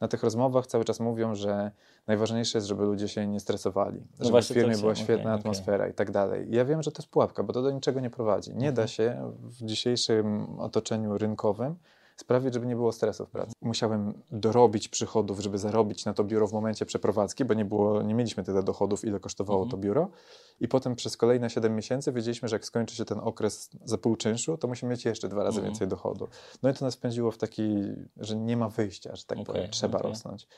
na tych rozmowach cały czas mówią, że najważniejsze jest, żeby ludzie się nie stresowali, żeby właśnie w firmie była świetna atmosfera i tak dalej. Ja wiem, że to jest pułapka, bo to do niczego nie prowadzi. Nie da się w dzisiejszym otoczeniu rynkowym sprawić, żeby nie było stresu w pracy. Musiałem dorobić przychodów, żeby zarobić na to biuro w momencie przeprowadzki, bo nie mieliśmy tyle dochodów, ile kosztowało to biuro. I potem przez kolejne 7 miesięcy wiedzieliśmy, że jak skończy się ten okres za pół czynszu, to musimy mieć jeszcze 2 razy więcej dochodu. No i to nas spędziło w taki, że nie ma wyjścia, że tak powiem, trzeba rosnąć.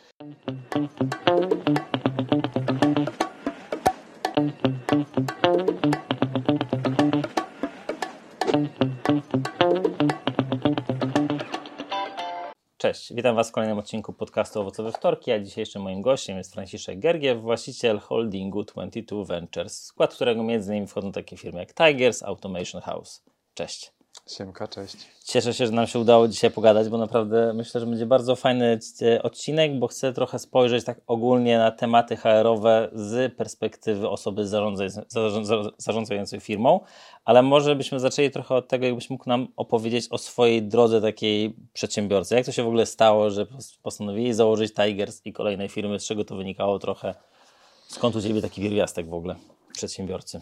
Cześć, witam Was w kolejnym odcinku podcastu Owocowe Wtorki, a dzisiejszym moim gościem jest Franciszek Georgiew, właściciel holdingu 22 Ventures, w skład którego między innymi wchodzą takie firmy jak Tigers, Automation House. Cześć. Siemka, cześć. Cieszę się, że nam się udało dzisiaj pogadać, bo naprawdę myślę, że będzie bardzo fajny odcinek, bo chcę trochę spojrzeć tak ogólnie na tematy HR-owe z perspektywy osoby zarządzającej firmą, ale może byśmy zaczęli trochę od tego, jakbyś mógł nam opowiedzieć o swojej drodze takiej przedsiębiorcy. Jak to się w ogóle stało, że postanowili założyć Tigers i kolejne firmy, z czego to wynikało trochę? Skąd u Ciebie taki pierwiastek w ogóle przedsiębiorcy?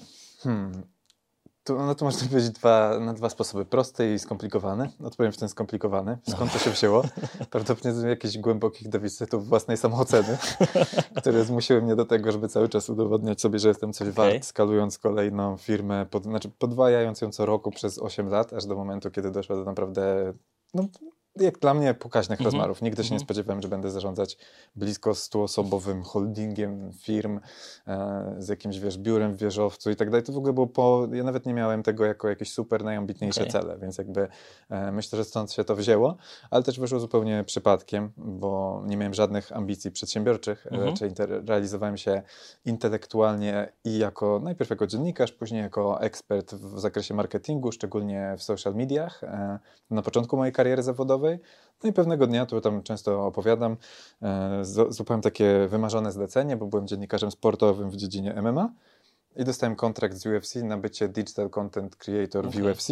To można powiedzieć na 2 sposoby. Prosty i skomplikowany. Odpowiem w ten skomplikowany. Skąd to się wzięło? Prawdopodobnie z jakichś głębokich deficytów własnej samooceny, które zmusiły mnie do tego, żeby cały czas udowadniać sobie, że jestem coś wart, skalując kolejną firmę, podwajając ją co roku przez 8 lat, aż do momentu, kiedy doszła do naprawdę, jak dla mnie, pokaźnych rozmiarów. Nigdy się nie spodziewałem, że będę zarządzać blisko 100-osobowym holdingiem firm z jakimś biurem w wieżowcu i tak dalej. To w ogóle było ja nawet nie miałem tego jako jakieś super najambitniejsze cele, więc jakby myślę, że stąd się to wzięło, ale też wyszło zupełnie przypadkiem, bo nie miałem żadnych ambicji przedsiębiorczych, raczej realizowałem się intelektualnie i najpierw jako dziennikarz, później jako ekspert w zakresie marketingu, szczególnie w social mediach. Na początku mojej kariery zawodowej. No i pewnego dnia, tu tam często opowiadam, złapałem takie wymarzone zlecenie, bo byłem dziennikarzem sportowym w dziedzinie MMA i dostałem kontrakt z UFC na bycie Digital Content Creator w UFC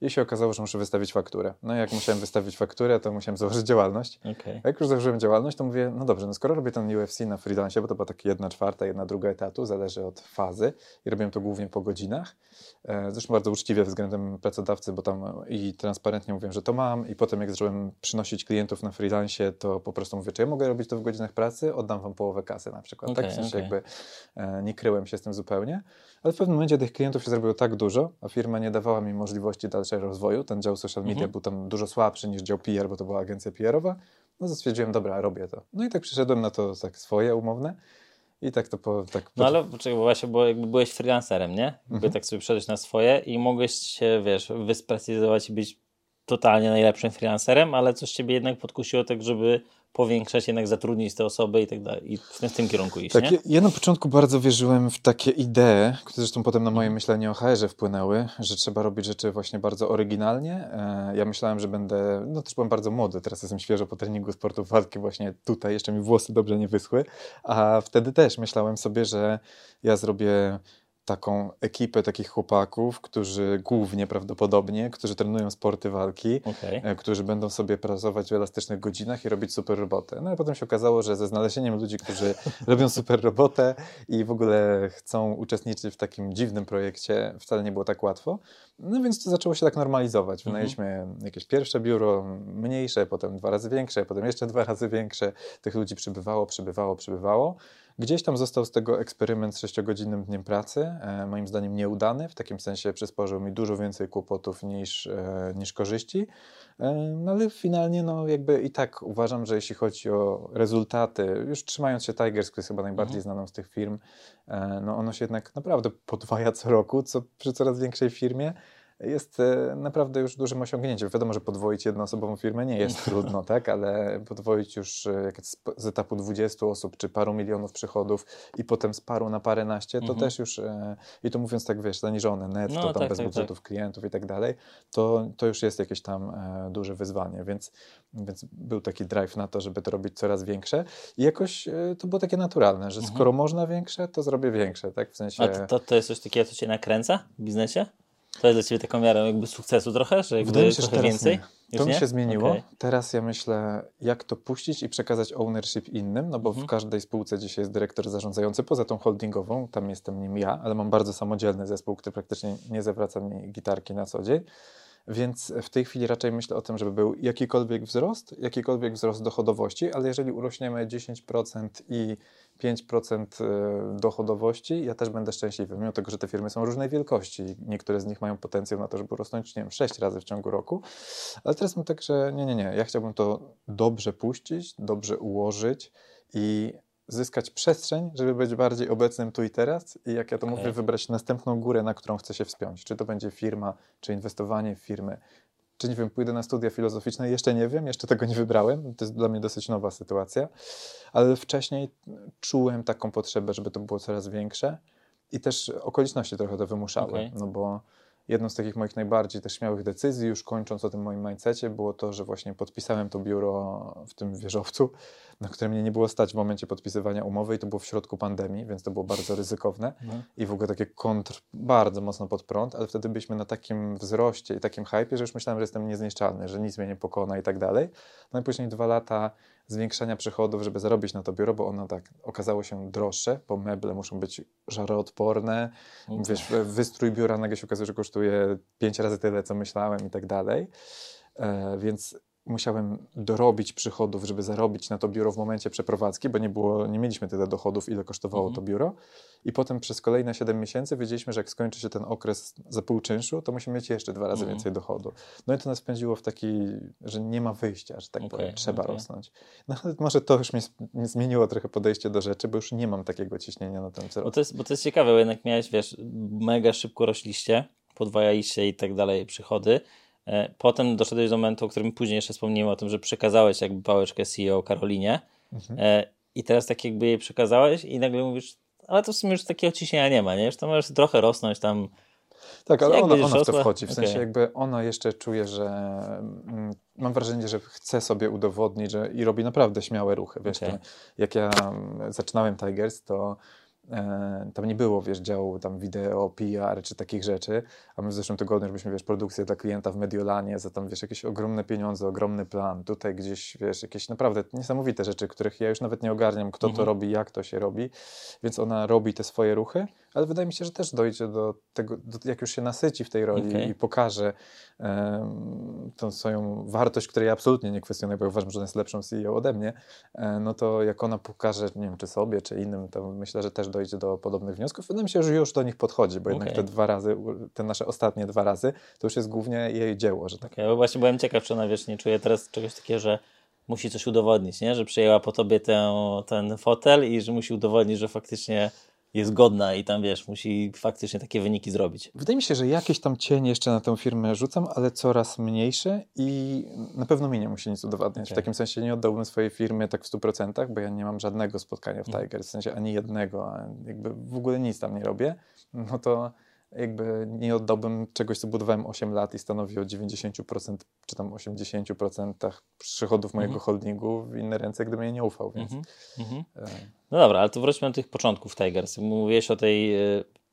i się okazało, że muszę wystawić fakturę. No i jak musiałem wystawić fakturę, to musiałem założyć działalność. A jak już założyłem działalność, to mówię, no dobrze, skoro robię ten UFC na freelancie, bo to była taka 1/4, 1/2 etatu, zależy od fazy i robiłem to głównie po godzinach. Zresztą bardzo uczciwie względem pracodawcy, bo tam i transparentnie mówiłem, że to mam i potem jak zacząłem przynosić klientów na freelancie, to po prostu mówię, czy ja mogę robić to w godzinach pracy? Oddam wam połowę kasy na przykład. Jakby nie kryłem się z tym zupełnie, ale w pewnym momencie tych klientów się zrobiło tak dużo, a firma nie dawała mi możliwości dalszego rozwoju. Ten dział social media był tam dużo słabszy niż dział PR, bo to była agencja PR-owa. No to stwierdziłem, dobra, robię to. No i tak przyszedłem na to tak swoje umowne. I tak to No ale poczekaj, bo właśnie, bo jakby byłeś freelancerem, nie? Jakby tak sobie przeszedłeś na swoje i mogłeś się, wysprecyzować i być totalnie najlepszym freelancerem, ale coś ciebie jednak podkusiło tak, żeby powiększać, jednak zatrudnić te osoby i tak dalej. I w tym kierunku iść, tak, nie? Ja na początku bardzo wierzyłem w takie idee, które zresztą potem na moje myślenie o HR-ze wpłynęły, że trzeba robić rzeczy właśnie bardzo oryginalnie. Ja myślałem, że będę... też byłem bardzo młody, teraz jestem świeżo po treningu sportu walki właśnie tutaj, jeszcze mi włosy dobrze nie wyschły, a wtedy też myślałem sobie, że ja zrobię taką ekipę takich chłopaków, którzy głównie prawdopodobnie, którzy trenują sporty walki, którzy będą sobie pracować w elastycznych godzinach i robić super robotę. No ale potem się okazało, że ze znalezieniem ludzi, którzy robią super robotę i w ogóle chcą uczestniczyć w takim dziwnym projekcie, wcale nie było tak łatwo. No więc to zaczęło się tak normalizować. Wynajęliśmy jakieś pierwsze biuro, mniejsze, potem 2 razy większe, potem jeszcze 2 razy większe. Tych ludzi przybywało. Gdzieś tam został z tego eksperyment z 6-godzinnym dniem pracy, moim zdaniem nieudany, w takim sensie przysporzył mi dużo więcej kłopotów niż korzyści, no ale finalnie jakby i tak uważam, że jeśli chodzi o rezultaty, już trzymając się Tigers, który jest chyba najbardziej znaną z tych firm, no ono się jednak naprawdę podwaja co roku, co przy coraz większej firmie jest naprawdę już dużym osiągnięciem. Wiadomo, że podwoić jednoosobową firmę nie jest trudno, tak? Ale podwoić już z etapu 20 osób czy paru milionów przychodów i potem z paru na paręnaście, to też już, i to mówiąc tak, zaniżone netto, bez budżetów klientów i tak dalej, to już jest jakieś tam duże wyzwanie, więc był taki drive na to, żeby to robić coraz większe i jakoś to było takie naturalne, że skoro można większe, to zrobię większe, tak? W sensie... A to jest coś takiego, co cię nakręca w biznesie? To jest dla ciebie taką miarą jakby sukcesu trochę, że jakby wydaje mi się, trochę więcej? To mi się zmieniło. Okay. Teraz ja myślę, jak to puścić i przekazać ownership innym, no bo w każdej spółce dzisiaj jest dyrektor zarządzający, poza tą holdingową, tam jestem nim ja, ale mam bardzo samodzielny zespół, który praktycznie nie zawraca mi gitarki na co dzień. Więc w tej chwili raczej myślę o tym, żeby był jakikolwiek wzrost dochodowości, ale jeżeli urośniemy 10% i 5% dochodowości, ja też będę szczęśliwy, mimo tego, że te firmy są różnej wielkości. Niektóre z nich mają potencjał na to, żeby rosnąć, nie wiem, 6 razy w ciągu roku, ale teraz mam tak, że nie, ja chciałbym to dobrze puścić, dobrze ułożyć i zyskać przestrzeń, żeby być bardziej obecnym tu i teraz i jak ja to mówię, wybrać następną górę, na którą chcę się wspiąć. Czy to będzie firma, czy inwestowanie w firmy, czy nie wiem, pójdę na studia filozoficzne, jeszcze nie wiem, jeszcze tego nie wybrałem, to jest dla mnie dosyć nowa sytuacja, ale wcześniej czułem taką potrzebę, żeby to było coraz większe i też okoliczności trochę to wymuszały, no bo jedną z takich moich najbardziej też śmiałych decyzji, już kończąc o tym moim mindsetie, było to, że właśnie podpisałem to biuro w tym wieżowcu, na które mnie nie było stać w momencie podpisywania umowy i to było w środku pandemii, więc to było bardzo ryzykowne i w ogóle takie bardzo mocno pod prąd, ale wtedy byliśmy na takim wzroście i takim hypie, że już myślałem, że jestem niezniszczalny, że nic mnie nie pokona i tak dalej. No i później 2 lata zwiększania przychodów, żeby zarobić na to biuro, bo ono tak okazało się droższe, bo meble muszą być żaroodporne, wiesz, wystrój biura nagle się okazuje, że kosztuje 5 razy tyle, co myślałem i tak dalej, więc musiałem dorobić przychodów, żeby zarobić na to biuro w momencie przeprowadzki, bo nie mieliśmy tyle dochodów, ile kosztowało to biuro. I potem przez kolejne 7 miesięcy wiedzieliśmy, że jak skończy się ten okres za pół czynszu, to musimy mieć jeszcze 2 razy więcej dochodu. No i to nas pędziło w taki, że nie ma wyjścia, że tak powiem, trzeba rosnąć. No ale może to już mi zmieniło trochę podejście do rzeczy, bo już nie mam takiego ciśnienia na ten cel. Bo to jest ciekawe, bo jednak miałeś, wiesz, mega szybko rośliście, podwajaliście i tak dalej przychody. Potem doszedłeś do momentu, o którym później jeszcze wspomniałem o tym, że przekazałeś jakby pałeczkę CEO Karolinie i teraz tak jakby jej przekazałeś i nagle mówisz, ale to w sumie już takiego ciśnienia nie ma, nie? Już to możesz trochę rosnąć tam. Tak, ale ona w to wchodzi, w sensie jakby ona jeszcze czuje, że mam wrażenie, że chce sobie udowodnić, że i robi naprawdę śmiałe ruchy. Wiesz, to, jak ja zaczynałem Tigers, to tam nie było, wiesz, działu tam wideo, PR czy takich rzeczy, a my w zeszłym tygodniu robiliśmy, wiesz, produkcję dla klienta w Mediolanie za tam, wiesz, jakieś ogromne pieniądze, ogromny plan, tutaj gdzieś, wiesz, jakieś naprawdę niesamowite rzeczy, których ja już nawet nie ogarniam, kto to robi, jak to się robi, więc ona robi te swoje ruchy, ale wydaje mi się, że też dojdzie do tego, jak już się nasyci w tej roli i pokaże tą swoją wartość, której ja absolutnie nie kwestionuję, bo uważam, że ona jest lepszą CEO ode mnie, no to jak ona pokaże, nie wiem, czy sobie, czy innym, to myślę, że też dojdzie do podobnych wniosków. Wydaje mi się, że już do nich podchodzi, bo jednak te nasze ostatnie 2 razy, to już jest głównie jej dzieło. Że tak. Bo właśnie byłem ciekaw, czy ona, wiesz, nie czuje teraz czegoś takiego, że musi coś udowodnić, nie? Że przyjęła po tobie ten fotel i że musi udowodnić, że faktycznie jest godna i tam, wiesz, musi faktycznie takie wyniki zrobić. Wydaje mi się, że jakiś tam cień jeszcze na tę firmę rzucam, ale coraz mniejszy i na pewno mi nie musi nic udowadniać. W takim sensie nie oddałbym swojej firmy tak w 100%, bo ja nie mam żadnego spotkania w Tigers, w sensie ani jednego, jakby w ogóle nic tam nie robię, no to jakby nie oddałbym czegoś, co budowałem 8 lat i stanowi o 90% czy tam 80% przychodów mojego holdingu w inne ręce, gdybym jej nie ufał. Więc. No dobra, ale to wróćmy do tych początków Tigers. Mówiłeś o tej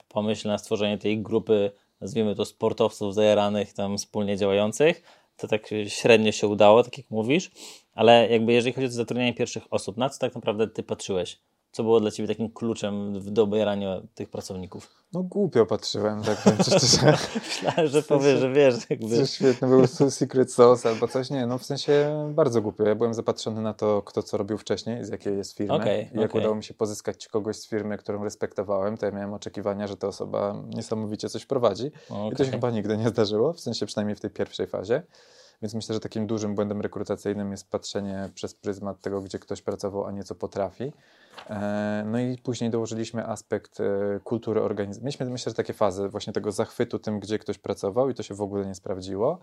pomyśle na stworzenie tej grupy, nazwijmy to sportowców zajaranych, tam wspólnie działających. To tak średnio się udało, tak jak mówisz, ale jakby jeżeli chodzi o zatrudnianie pierwszych osób, na co tak naprawdę ty patrzyłeś? Co było dla ciebie takim kluczem w dobieraniu tych pracowników? No głupio patrzyłem, tak powiem. Myślałem, że powiesz, że wiesz. Jakby. Świetny był secret sauce albo coś. Nie, no w sensie bardzo głupio. Ja byłem zapatrzony na to, kto co robił wcześniej, z jakiej jest firmy. I jak udało mi się pozyskać kogoś z firmy, którą respektowałem, to ja miałem oczekiwania, że ta osoba niesamowicie coś prowadzi. I to się chyba nigdy nie zdarzyło, w sensie przynajmniej w tej pierwszej fazie. Więc myślę, że takim dużym błędem rekrutacyjnym jest patrzenie przez pryzmat tego, gdzie ktoś pracował, a nie co potrafi. No i później dołożyliśmy aspekt kultury organizacji. Mieliśmy, myślę, że takie fazy właśnie tego zachwytu tym, gdzie ktoś pracował i to się w ogóle nie sprawdziło.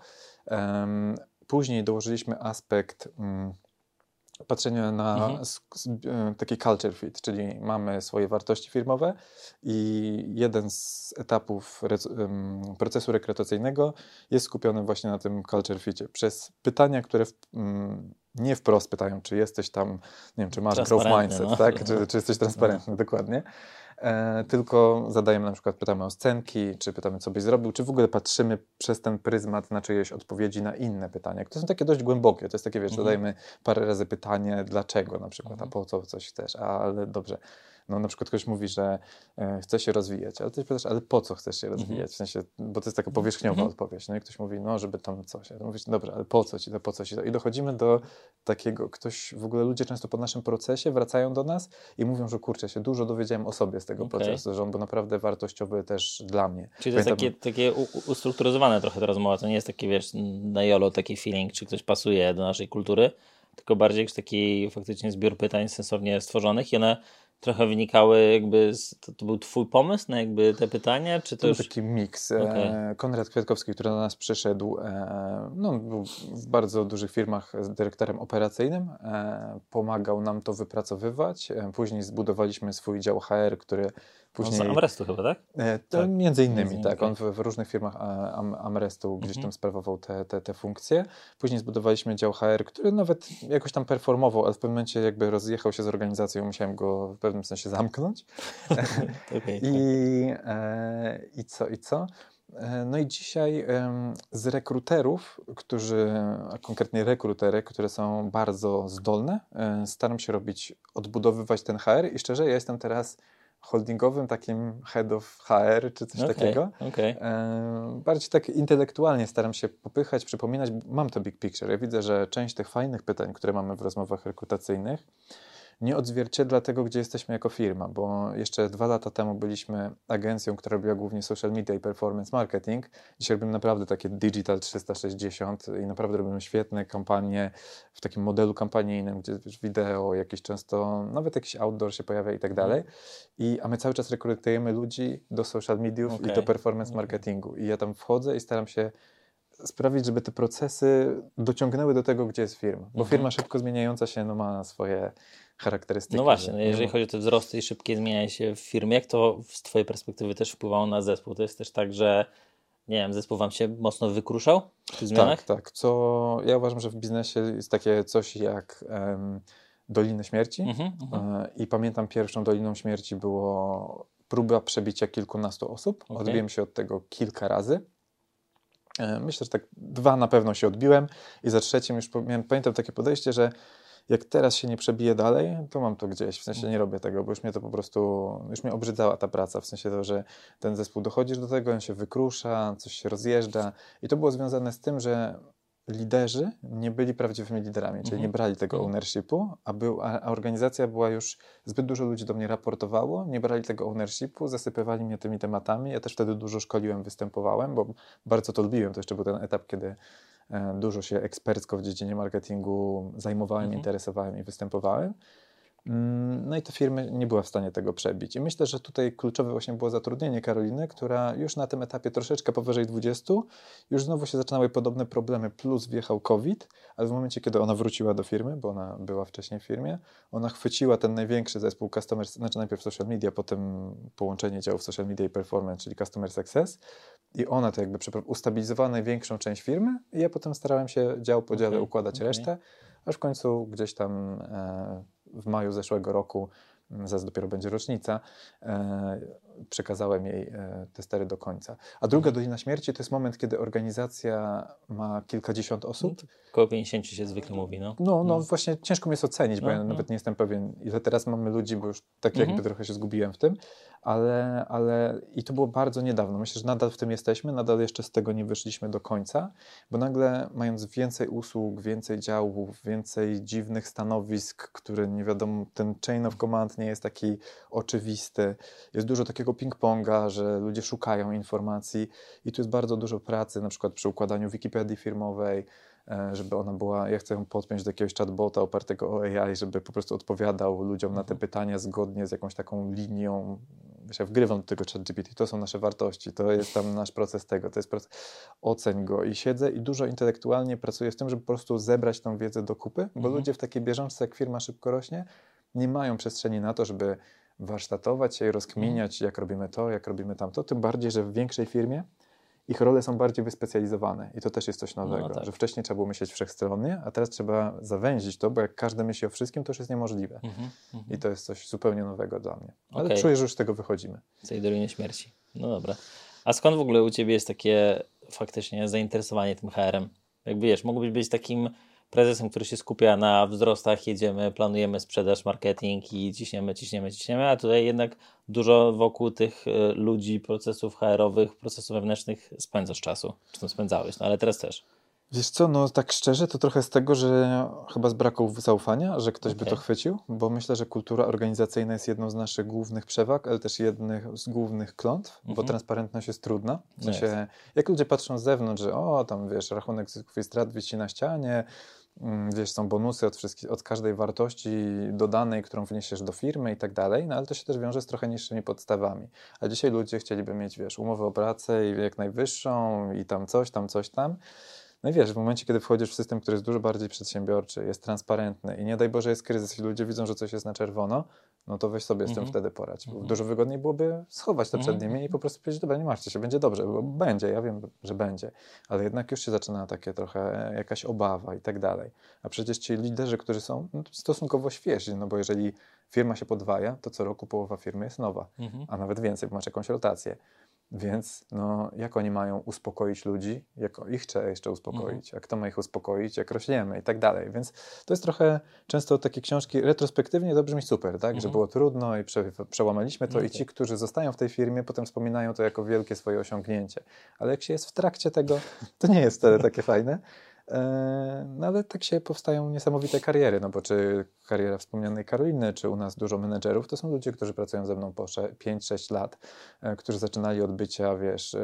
Później dołożyliśmy aspekt patrzenia na taki culture fit, czyli mamy swoje wartości firmowe i jeden z etapów procesu rekrutacyjnego jest skupiony właśnie na tym culture ficie. Przez pytania, które nie wprost pytają, czy jesteś tam, nie wiem, czy masz growth mindset, tak? Czy jesteś transparentny, dokładnie. tylko zadajemy na przykład, pytamy o scenki, czy pytamy, co byś zrobił, czy w ogóle patrzymy przez ten pryzmat na czyjeś odpowiedzi na inne pytania. To są takie dość głębokie, to jest takie, wiesz, zadajmy parę razy pytanie, dlaczego na przykład, a po co coś chcesz, ale dobrze. No na przykład ktoś mówi, że chce się rozwijać, ale ty pytasz, ale po co chcesz się rozwijać? W sensie, bo to jest taka powierzchniowa odpowiedź. No i ktoś mówi, no żeby tam coś. Ja mówisz, dobra, ale po co ci to? I dochodzimy do takiego, w ogóle ludzie często po naszym procesie wracają do nas i mówią, że kurczę, się dużo dowiedziałem o sobie z tego procesu, że on był naprawdę wartościowy też dla mnie. Czyli to jest takie ustrukturyzowane trochę ta rozmowa, to nie jest taki, wiesz, na jolo taki feeling, czy ktoś pasuje do naszej kultury, tylko bardziej taki faktycznie zbiór pytań sensownie stworzonych i one trochę wynikały jakby, to był twój pomysł na jakby te pytania, czy to już... taki miks. Okay. Konrad Kwiatkowski, który do nas przyszedł, no, był w bardzo dużych firmach dyrektorem operacyjnym, pomagał nam to wypracowywać. Później zbudowaliśmy swój dział HR, który później... On z Amrestu chyba, tak? To między innymi, tak. On w różnych firmach Amrestu gdzieś tam sprawował te funkcje. Później zbudowaliśmy dział HR, który nawet jakoś tam performował, ale w pewnym momencie jakby rozjechał się z organizacją, musiałem go w pewnym sensie zamknąć. I co? No i dzisiaj z rekruterów, a konkretnie rekruterek, które są bardzo zdolne, staram się odbudowywać ten HR i szczerze, ja jestem teraz holdingowym takim head of HR czy coś takiego. Bardziej tak intelektualnie staram się popychać, przypominać, mam to big picture. Ja widzę, że część tych fajnych pytań, które mamy w rozmowach rekrutacyjnych, nie odzwierciedla tego, gdzie jesteśmy jako firma, bo jeszcze 2 lata temu byliśmy agencją, która robiła głównie social media i performance marketing. Dzisiaj robimy naprawdę takie digital 360 i naprawdę robimy świetne kampanie w takim modelu kampanijnym, gdzie wideo, jakieś często, nawet jakiś outdoor się pojawia i tak dalej. A my cały czas rekrutujemy ludzi do social mediów i do performance marketingu. I ja tam wchodzę i staram się sprawić, żeby te procesy dociągnęły do tego, gdzie jest firma. Bo firma szybko zmieniająca się ma swoje charakterystyki. No właśnie, jeżeli chodzi o te wzrosty i szybkie zmienianie się w firmie, jak to z twojej perspektywy też wpływało na zespół? To jest też tak, że nie wiem, zespół wam się mocno wykruszał w tych zmianach? Tak. Co ja uważam, że w biznesie jest takie coś jak Dolina Śmierci. I pamiętam, pierwszą Doliną Śmierci było próba przebicia kilkunastu osób. Odbiłem się od tego kilka razy. Myślę, że tak 2 na pewno się odbiłem i za trzecim już pamiętam takie podejście, że jak teraz się nie przebiję dalej, to mam to gdzieś. W sensie nie robię tego, bo już mnie to po prostu, już mnie obrzydzała ta praca. W sensie to, że ten zespół dochodzisz do tego, on się wykrusza, coś się rozjeżdża. I to było związane z tym, że liderzy nie byli prawdziwymi liderami, czyli nie brali tego ownershipu, a organizacja była już, zbyt dużo ludzi do mnie raportowało, nie brali tego ownershipu, zasypywali mnie tymi tematami. Ja też wtedy dużo szkoliłem, występowałem, bo bardzo to lubiłem. To jeszcze był ten etap, kiedy dużo się ekspercko w dziedzinie marketingu zajmowałem, interesowałem i występowałem. No i te firmy nie była w stanie tego przebić. I myślę, że tutaj kluczowe właśnie było zatrudnienie Karoliny, która już na tym etapie troszeczkę powyżej 20, już znowu się zaczynały podobne problemy, plus wjechał COVID, ale w momencie, kiedy ona wróciła do firmy, bo ona była wcześniej w firmie, ona chwyciła ten największy zespół customer, znaczy najpierw social media, potem połączenie działów social media i performance, czyli customer success, i ona to jakby ustabilizowała największą część firmy i ja potem starałem się dział po dziale układać resztę, aż w końcu gdzieś tam... w maju zeszłego roku, zaraz dopiero będzie rocznica, przekazałem jej te stery do końca. A druga Dolina Śmierci to jest moment, kiedy organizacja ma kilkadziesiąt osób. Koło 50 się zwykle mówi. No właśnie ciężko mi jest ocenić, bo ja nawet nie jestem pewien, ile teraz mamy ludzi, bo już tak jakby trochę się zgubiłem w tym, ale i to było bardzo niedawno. Myślę, że nadal w tym jesteśmy, nadal jeszcze z tego nie wyszliśmy do końca, bo nagle mając więcej usług, więcej działów, więcej dziwnych stanowisk, które nie wiadomo, ten chain of command nie jest taki oczywisty, jest dużo takiego ping-ponga, że ludzie szukają informacji i tu jest bardzo dużo pracy, na przykład przy układaniu Wikipedii firmowej, żeby ona była, ja chcę ją podpiąć do jakiegoś chatbota opartego o AI, żeby po prostu odpowiadał ludziom na te pytania zgodnie z jakąś taką linią. Ja wgrywam do tego ChatGPT, to są nasze wartości, to jest tam nasz proces tego, to jest proces, oceń go i siedzę i dużo intelektualnie pracuję w tym, żeby po prostu zebrać tą wiedzę do kupy, bo ludzie w takiej bieżączce, jak firma szybko rośnie, nie mają przestrzeni na to, żeby warsztatować się i rozkminiać, jak robimy to, jak robimy tamto, tym bardziej, że w większej firmie ich role są bardziej wyspecjalizowane i to też jest coś nowego, no, tak. Że wcześniej trzeba było myśleć wszechstronnie, a teraz trzeba zawęzić to, bo jak każdy myśli o wszystkim, to już jest niemożliwe. I to jest coś zupełnie nowego dla mnie. Ale czuję, że już z tego wychodzimy. Z tej dolinie śmierci. No dobra. A skąd w ogóle u Ciebie jest takie faktycznie zainteresowanie tym HR-em? Jak wiesz, mógłbyś być takim prezesem, który się skupia na wzrostach, jedziemy, planujemy sprzedaż, marketing i ciśniemy, a tutaj jednak dużo wokół tych ludzi, procesów HR-owych, procesów wewnętrznych spędzasz czasu, czy tam spędzałeś, no ale teraz też. Wiesz co, no tak szczerze to trochę z tego, że chyba z braku zaufania, że ktoś by to chwycił, bo myślę, że kultura organizacyjna jest jedną z naszych głównych przewag, ale też jedną z głównych klątw, bo transparentność jest trudna. W sensie, jak ludzie patrzą z zewnątrz, że o, tam wiesz, rachunek zysków i strat wisi na ścianie, wiesz, są bonusy od każdej wartości dodanej, którą wniesiesz do firmy i tak dalej, no ale to się też wiąże z trochę niższymi podstawami. A dzisiaj ludzie chcieliby mieć, wiesz, umowę o pracę i jak najwyższą i tam coś. No i wiesz, w momencie, kiedy wchodzisz w system, który jest dużo bardziej przedsiębiorczy, jest transparentny i nie daj Boże jest kryzys i ludzie widzą, że coś jest na czerwono, no to weź sobie z tym wtedy porać. Bo dużo wygodniej byłoby schować to przed nimi i po prostu powiedzieć, dobra, nie martwcie się, będzie dobrze, bo będzie, ja wiem, że będzie. Ale jednak już się zaczyna takie trochę jakaś obawa i tak dalej. A przecież ci liderzy, którzy są stosunkowo świeżi, no bo jeżeli firma się podwaja, to co roku połowa firmy jest nowa, a nawet więcej, bo masz jakąś rotację. Więc no, jak oni mają uspokoić ludzi, jak ich trzeba jeszcze uspokoić, a kto ma ich uspokoić, jak rośniemy i tak dalej. Więc to jest trochę często takie książki, retrospektywnie to brzmi super, tak? Że było trudno i przełamaliśmy to i ci, którzy zostają w tej firmie, potem wspominają to jako wielkie swoje osiągnięcie. Ale jak się jest w trakcie tego, to nie jest wtedy takie fajne. No ale tak się powstają niesamowite kariery, no bo czy kariera wspomnianej Karoliny, czy u nas dużo menedżerów, to są ludzie, którzy pracują ze mną po 5-6 lat, którzy zaczynali od bycia, wiesz,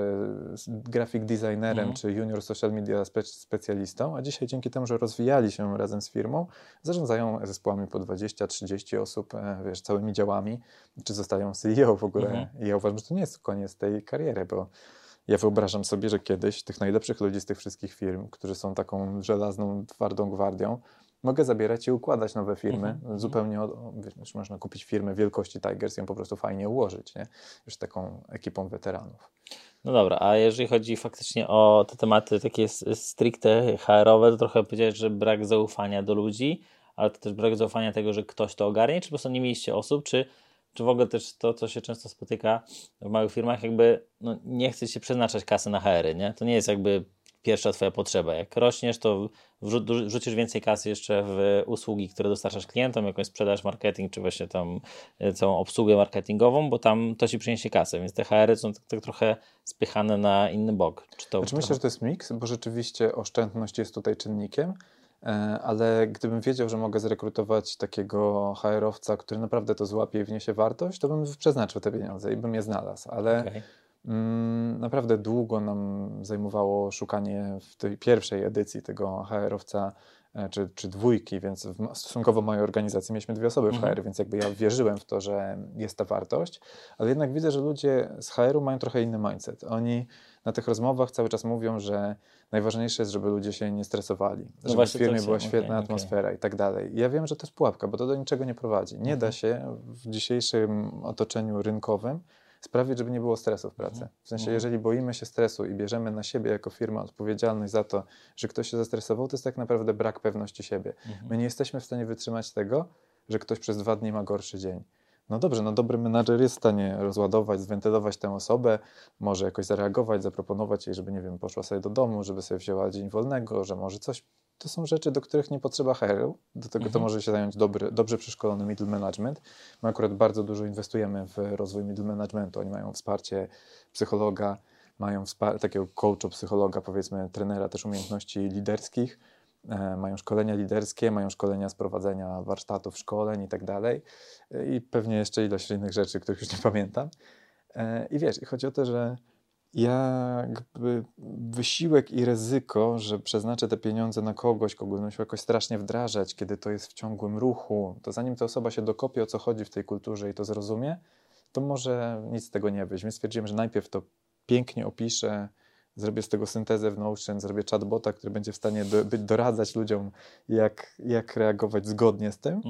graphic designerem, czy junior social media specjalistą, a dzisiaj dzięki temu, że rozwijali się razem z firmą, zarządzają zespołami po 20-30 osób, wiesz, całymi działami, czy zostają CEO w ogóle. I ja uważam, że to nie jest koniec tej kariery, bo ja wyobrażam sobie, że kiedyś tych najlepszych ludzi z tych wszystkich firm, którzy są taką żelazną, twardą gwardią, mogę zabierać i układać nowe firmy. Zupełnie, wiesz, można kupić firmę wielkości Tigers i ją po prostu fajnie ułożyć, nie? Już taką ekipą weteranów. No dobra, a jeżeli chodzi faktycznie o te tematy takie stricte HR-owe, to trochę powiedziałeś, że brak zaufania do ludzi, ale to też brak zaufania tego, że ktoś to ogarnie, czy po prostu nie mieliście osób, czy w ogóle też to, co się często spotyka w małych firmach, jakby no, nie chce się przeznaczać kasy na HR-y, nie? To nie jest jakby pierwsza twoja potrzeba. Jak rośniesz, to rzucisz więcej kasy jeszcze w usługi, które dostarczasz klientom, jakąś sprzedaż, marketing, czy właśnie tam całą obsługę marketingową, bo tam to ci przyniesie kasę, więc te HR-y są tak trochę spychane na inny bok. Myślę, że to jest miks, bo rzeczywiście oszczędność jest tutaj czynnikiem, ale gdybym wiedział, że mogę zrekrutować takiego HR-owca, który naprawdę to złapie i wniesie wartość, to bym przeznaczył te pieniądze i bym je znalazł, ale naprawdę długo nam zajmowało szukanie w tej pierwszej edycji tego HR-owca czy dwójki, więc w stosunkowo mojej organizacji mieliśmy 2 osoby w HR, więc jakby ja wierzyłem w to, że jest ta wartość, ale jednak widzę, że ludzie z HR-u mają trochę inny mindset. Oni na tych rozmowach cały czas mówią, że najważniejsze jest, żeby ludzie się nie stresowali, no żeby w firmie była świetna atmosfera i tak dalej. Ja wiem, że to jest pułapka, bo to do niczego nie prowadzi. Nie da się w dzisiejszym otoczeniu rynkowym sprawić, żeby nie było stresu w pracy. W sensie, jeżeli boimy się stresu i bierzemy na siebie jako firma odpowiedzialność za to, że ktoś się zestresował, to jest tak naprawdę brak pewności siebie. My nie jesteśmy w stanie wytrzymać tego, że ktoś przez 2 dni ma gorszy dzień. No dobrze, no dobry menadżer jest w stanie rozładować, zwentylować tę osobę, może jakoś zareagować, zaproponować jej, żeby, nie wiem, poszła sobie do domu, żeby sobie wzięła dzień wolnego, że może coś. To są rzeczy, do których nie potrzeba HR-u. Do tego to może się zająć dobrze przeszkolony middle management. My akurat bardzo dużo inwestujemy w rozwój middle managementu. Oni mają wsparcie psychologa, mają takiego coacha, psychologa, powiedzmy trenera też umiejętności liderskich. Mają szkolenia liderskie, mają szkolenia z prowadzenia warsztatów, szkoleń i tak dalej. I pewnie jeszcze ilość innych rzeczy, których już nie pamiętam. I wiesz, chodzi o to, że jakby wysiłek i ryzyko, że przeznaczę te pieniądze na kogoś, kogo będę musiał jakoś strasznie wdrażać, kiedy to jest w ciągłym ruchu, to zanim ta osoba się dokopie, o co chodzi w tej kulturze i to zrozumie, to może nic z tego nie być. Więc stwierdziłem, że najpierw to pięknie opiszę, zrobię z tego syntezę w Notion, zrobię chatbota, który będzie w stanie doradzać ludziom, jak reagować zgodnie z tym.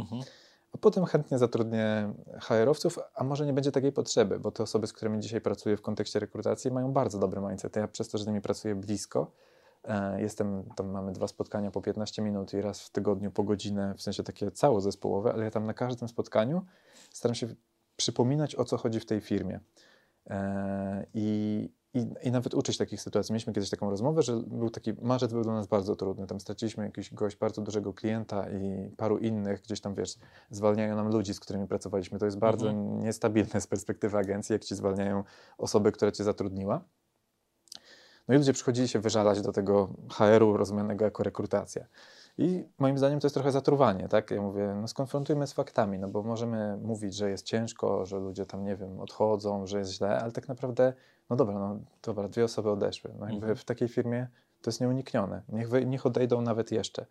a potem chętnie zatrudnię HR-owców, a może nie będzie takiej potrzeby, bo te osoby, z którymi dzisiaj pracuję w kontekście rekrutacji, mają bardzo dobry mindset. Ja przez to, że z nimi pracuję blisko, jestem, tam mamy 2 spotkania po 15 minut i raz w tygodniu po godzinę, w sensie takie całozespołowe, ale ja tam na każdym spotkaniu staram się przypominać, o co chodzi w tej firmie. I nawet uczyć takich sytuacji. Mieliśmy kiedyś taką rozmowę, że był taki marzec, był dla nas bardzo trudny. Tam straciliśmy jakiegoś bardzo dużego klienta i paru innych, gdzieś tam, wiesz, zwalniają nam ludzi, z którymi pracowaliśmy. To jest bardzo niestabilne z perspektywy agencji, jak ci zwalniają osoby, które cię zatrudniła. No i ludzie przychodzili się wyżalać do tego HR-u rozumianego jako rekrutacja. I moim zdaniem to jest trochę zatruwanie, tak? Ja mówię, no skonfrontujmy z faktami, no bo możemy mówić, że jest ciężko, że ludzie tam, nie wiem, odchodzą, że jest źle, ale tak naprawdę, no dobra, 2 osoby odeszły. No jakby w takiej firmie to jest nieuniknione. Niech odejdą nawet jeszcze.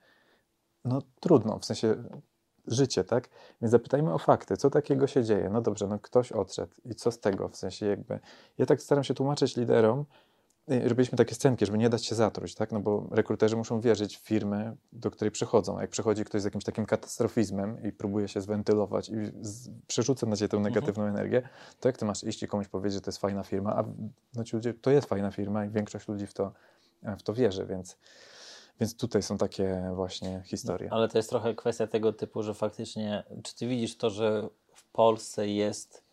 No trudno, w sensie życie, tak? Więc zapytajmy o fakty, co takiego się dzieje. No dobrze, no ktoś odszedł i co z tego? W sensie jakby, ja tak staram się tłumaczyć liderom, robiliśmy takie scenki, żeby nie dać się zatruć, tak? No bo rekruterzy muszą wierzyć w firmy, do której przychodzą. A jak przychodzi ktoś z jakimś takim katastrofizmem i próbuje się zwentylować i przerzuca na ciebie tę negatywną energię, to jak ty masz iść i komuś powiedzieć, że to jest fajna firma? A no ci ludzie, to jest fajna firma i większość ludzi w to wierzy, więc tutaj są takie właśnie historie. Ale to jest trochę kwestia tego typu, że faktycznie, czy ty widzisz to, że w Polsce jest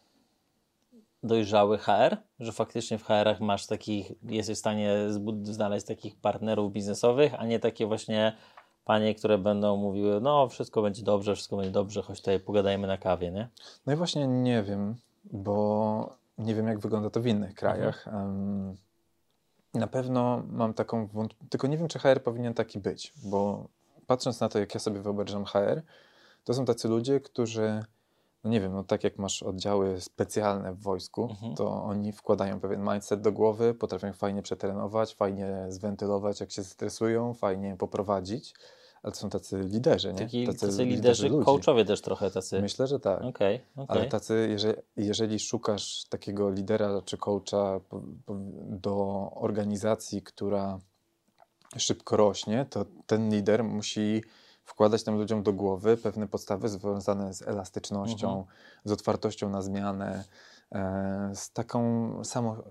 dojrzały HR, że faktycznie w HR-ach masz takich, jesteś w stanie znaleźć takich partnerów biznesowych, a nie takie właśnie panie, które będą mówiły, no wszystko będzie dobrze, choć tutaj pogadajmy na kawie, nie? No i właśnie nie wiem, bo nie wiem, jak wygląda to w innych krajach. Na pewno mam taką tylko nie wiem, czy HR powinien taki być, bo patrząc na to, jak ja sobie wyobrażam HR, to są tacy ludzie, którzy no nie wiem, no tak jak masz oddziały specjalne w wojsku, to oni wkładają pewien mindset do głowy, potrafią fajnie przetrenować, fajnie zwentylować, jak się stresują, fajnie poprowadzić, ale to są tacy liderzy, nie? Tacy liderzy coachowie też trochę tacy. Myślę, że tak. Okay. Ale tacy, jeżeli szukasz takiego lidera czy coacha do organizacji, która szybko rośnie, to ten lider musi wkładać tym ludziom do głowy pewne podstawy związane z elastycznością, z otwartością na zmianę, z taką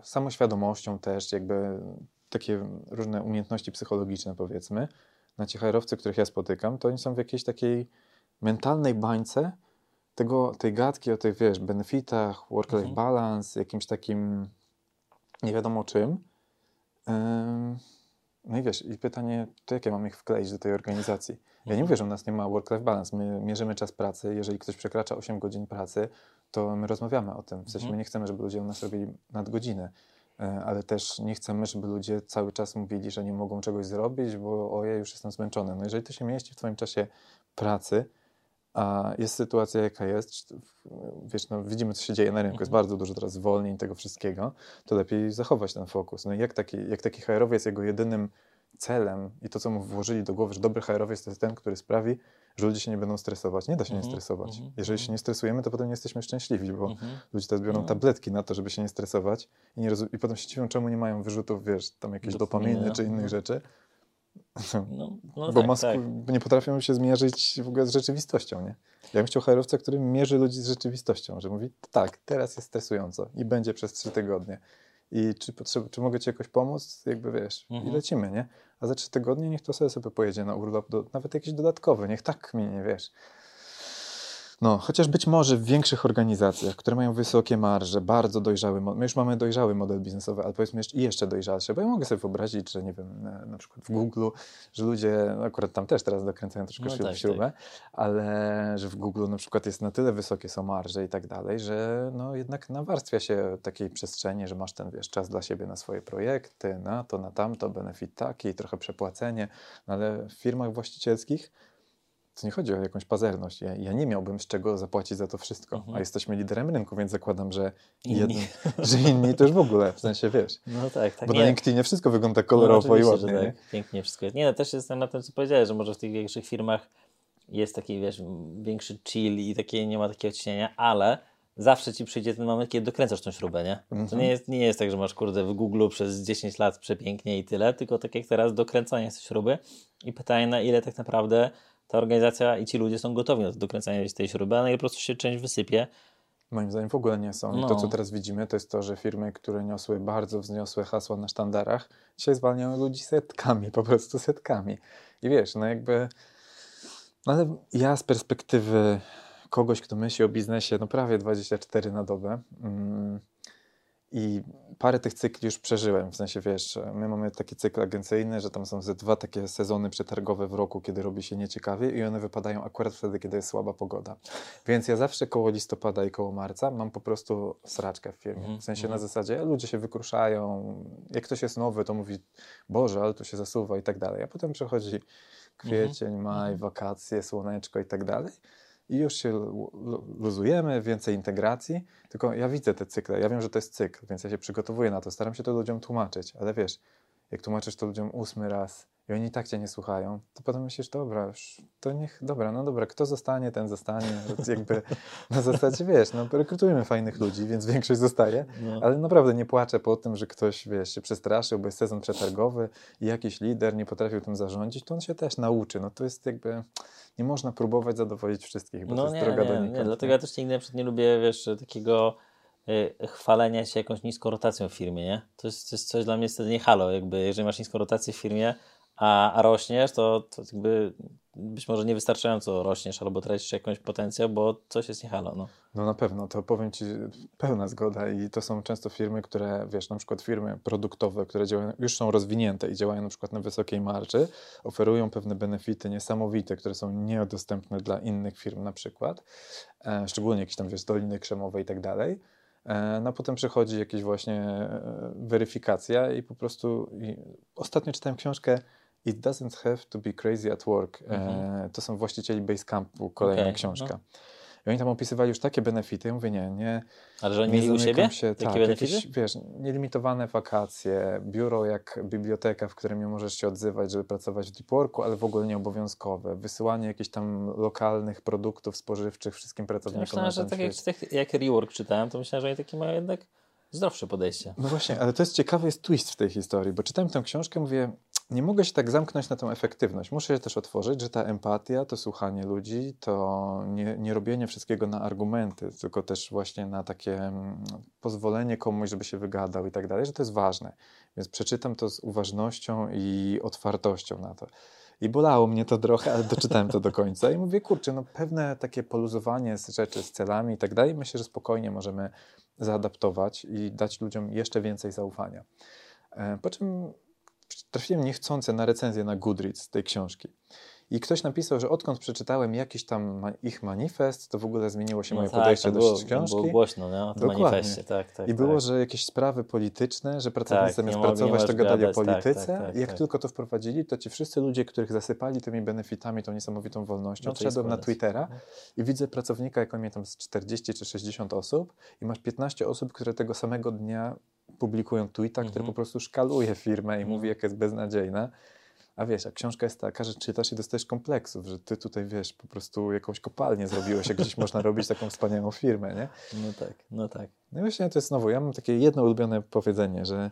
samoświadomością też, jakby takie różne umiejętności psychologiczne, powiedzmy. Na ci HR-owcy, których ja spotykam, to oni są w jakiejś takiej mentalnej bańce tej gadki o tych, wiesz, benefitach, work-life balance, jakimś takim nie wiadomo czym. No i wiesz, i pytanie, to jak ja mam ich wkleić do tej organizacji? Ja nie mówię, że u nas nie ma work-life balance. My mierzymy czas pracy. Jeżeli ktoś przekracza 8 godzin pracy, to my rozmawiamy o tym. W sensie my nie chcemy, żeby ludzie u nas robili nadgodziny, ale też nie chcemy, żeby ludzie cały czas mówili, że nie mogą czegoś zrobić, bo o, ja już jestem zmęczony. No jeżeli to się mieści w twoim czasie pracy, a jest sytuacja jaka jest, wiesz, no widzimy, co się dzieje na rynku, jest bardzo dużo teraz zwolnień, tego wszystkiego, to lepiej zachować ten fokus. No i jak taki HR-owiec, jego jedynym celem i to, co mu włożyli do głowy, że dobry HR-owiec to jest ten, który sprawi, że ludzie się nie będą stresować. Nie da się nie stresować. Jeżeli się nie stresujemy, to potem nie jesteśmy szczęśliwi, bo ludzie teraz biorą tabletki na to, żeby się nie stresować i potem się dziwią, czemu nie mają wyrzutów, wiesz, tam jakiejś dopaminy czy innych rzeczy. Bo nie potrafią się zmierzyć w ogóle z rzeczywistością, nie? Ja bym chciał HR-owca, który mierzy ludzi z rzeczywistością, że mówi, tak, teraz jest stresująco i będzie przez 3 tygodnie. I czy mogę ci jakoś pomóc? Jakby wiesz, i lecimy, nie? A za 3 tygodnie niech to sobie pojedzie na urlop, nawet jakiś dodatkowy, niech tak mi nie wiesz. No, chociaż być może w większych organizacjach, które mają wysokie marże, bardzo dojrzały, my już mamy dojrzały model biznesowy, ale powiedzmy jeszcze dojrzalszy, bo ja mogę sobie wyobrazić, że nie wiem, na przykład w Google'u, że ludzie, no akurat tam też teraz dokręcają troszkę śrubę, ale że w Google'u na przykład jest na tyle wysokie są marże i tak dalej, że no jednak nawarstwia się takiej przestrzeni, że masz ten, wiesz, czas dla siebie na swoje projekty, na to, na tamto, benefit taki, trochę przepłacenie, no ale w firmach właścicielskich to nie chodzi o jakąś pazerność. Ja nie miałbym z czego zapłacić za to wszystko, a jesteśmy liderem rynku, więc zakładam, że inni to już w ogóle, w sensie wiesz. No tak. Bo na LinkedInie wszystko wygląda kolorowo i ładnie. Tak, pięknie wszystko jest. Nie, no też jestem na tym, co powiedziałeś, że może w tych większych firmach jest taki, wiesz, większy chill i takie, nie ma takiego ciśnienia, ale zawsze ci przyjdzie ten moment, kiedy dokręcasz tą śrubę, nie? To nie jest tak, że masz, kurde, w Google przez 10 lat przepięknie i tyle, tylko tak jak teraz dokręcanie tej śruby i pytanie, na ile tak naprawdę ta organizacja i ci ludzie są gotowi do dokręcania tej śruby, a najprościej się część wysypie. Moim zdaniem w ogóle nie są. I to, co teraz widzimy, to jest to, że firmy, które niosły bardzo wzniosłe hasła na sztandarach, dzisiaj zwalniają ludzi setkami, po prostu setkami. I wiesz, no jakby... Ale ja z perspektywy kogoś, kto myśli o biznesie, no prawie 24 na dobę i parę tych cykli już przeżyłem. W sensie, wiesz, my mamy taki cykl agencyjny, że tam są ze dwa takie sezony przetargowe w roku, kiedy robi się nieciekawie i one wypadają akurat wtedy, kiedy jest słaba pogoda. Więc ja zawsze koło listopada i koło marca mam po prostu sraczkę w firmie. W sensie na zasadzie ludzie się wykruszają, jak ktoś jest nowy, to mówi, Boże, ale tu się zasuwa i tak dalej. A potem przechodzi kwiecień, maj, wakacje, słoneczko i tak dalej. I już się luzujemy, więcej integracji, tylko ja widzę te cykle, ja wiem, że to jest cykl, więc ja się przygotowuję na to, staram się to ludziom tłumaczyć, ale wiesz, jak tłumaczysz to ludziom 8 raz i oni i tak cię nie słuchają, to potem myślisz, dobra, już, to niech, dobra, no dobra, kto zostanie, ten zostanie, jakby na zasadzie, wiesz, no rekrutujemy fajnych ludzi, więc większość zostaje, ale naprawdę nie płaczę po tym, że ktoś, wiesz, się przestraszył, bo jest sezon przetargowy i jakiś lider nie potrafił tym zarządzić, to on się też nauczy, no to jest jakby... Nie można próbować zadowolić wszystkich, bo no to jest droga do nikąd. Nie, dlatego ja też nigdy na przykład nie lubię, wiesz, takiego chwalenia się jakąś niską rotacją w firmie, nie? To jest coś dla mnie wtedy nie halo, jakby jeżeli masz niską rotację w firmie, a rośniesz, to jakby być może niewystarczająco rośniesz albo tracisz jakąś potencjał, bo coś jest nie halo, no. No na pewno, to powiem Ci pełna zgoda i to są często firmy, które, wiesz, na przykład firmy produktowe, które działają, już są rozwinięte i działają na przykład na wysokiej marży, oferują pewne benefity niesamowite, które są niedostępne dla innych firm na przykład, szczególnie jakieś tam, wiesz, Doliny Krzemowe i tak dalej. No potem przychodzi jakaś właśnie weryfikacja i po prostu ostatnio czytałem książkę It doesn't have to be crazy at work. To są właścicieli Base Campu, kolejna książka. No. I oni tam opisywali już takie benefity. Ja mówię, nie. Ale że oni mieli u siebie? Jakieś, wiesz, nielimitowane wakacje, biuro jak biblioteka, w którym nie możesz się odzywać, żeby pracować w deep worku, ale w ogóle nieobowiązkowe. Wysyłanie jakichś tam lokalnych produktów spożywczych wszystkim pracownikom. Myślałem, że tak jak Rework czytałem, to myślałem, że oni takie mają jednak zdrowsze podejście. No właśnie, ale to jest ciekawy jest twist w tej historii, bo czytałem tę książkę, mówię... Nie mogę się tak zamknąć na tą efektywność. Muszę się też otworzyć, że ta empatia, to słuchanie ludzi, to nie robienie wszystkiego na argumenty, tylko też właśnie na takie pozwolenie komuś, żeby się wygadał i tak dalej, że to jest ważne. Więc przeczytam to z uważnością i otwartością na to. I bolało mnie to trochę, ale doczytałem to do końca i mówię, kurczę, no pewne takie poluzowanie z rzeczy, z celami i tak dalej, myślę, że spokojnie możemy zaadaptować i dać ludziom jeszcze więcej zaufania. Po czym trafiłem niechcący na recenzję na Goodreads tej książki i ktoś napisał, że odkąd przeczytałem jakiś tam ich manifest, to w ogóle zmieniło się moje podejście do książki. Było głośno, no, o tym manifestie. Tak, było, że jakieś sprawy polityczne, że pracownicy zamiast pracować, to gadali o polityce i jak tylko to wprowadzili, to ci wszyscy ludzie, których zasypali tymi benefitami, tą niesamowitą wolnością, wszedłem na Twittera i widzę pracownika, jak on miał tam 40 czy 60 osób i masz 15 osób, które tego samego dnia publikują tweeta, który po prostu szkaluje firmę i mówi, jak jest beznadziejna. A wiesz, a książka jest taka, że czytasz i dostajesz kompleksów, że ty tutaj, wiesz, po prostu jakąś kopalnię zrobiłeś, jak gdzieś można robić taką wspaniałą firmę, nie? No tak. No i właśnie to jest znowu, ja mam takie jedno ulubione powiedzenie, że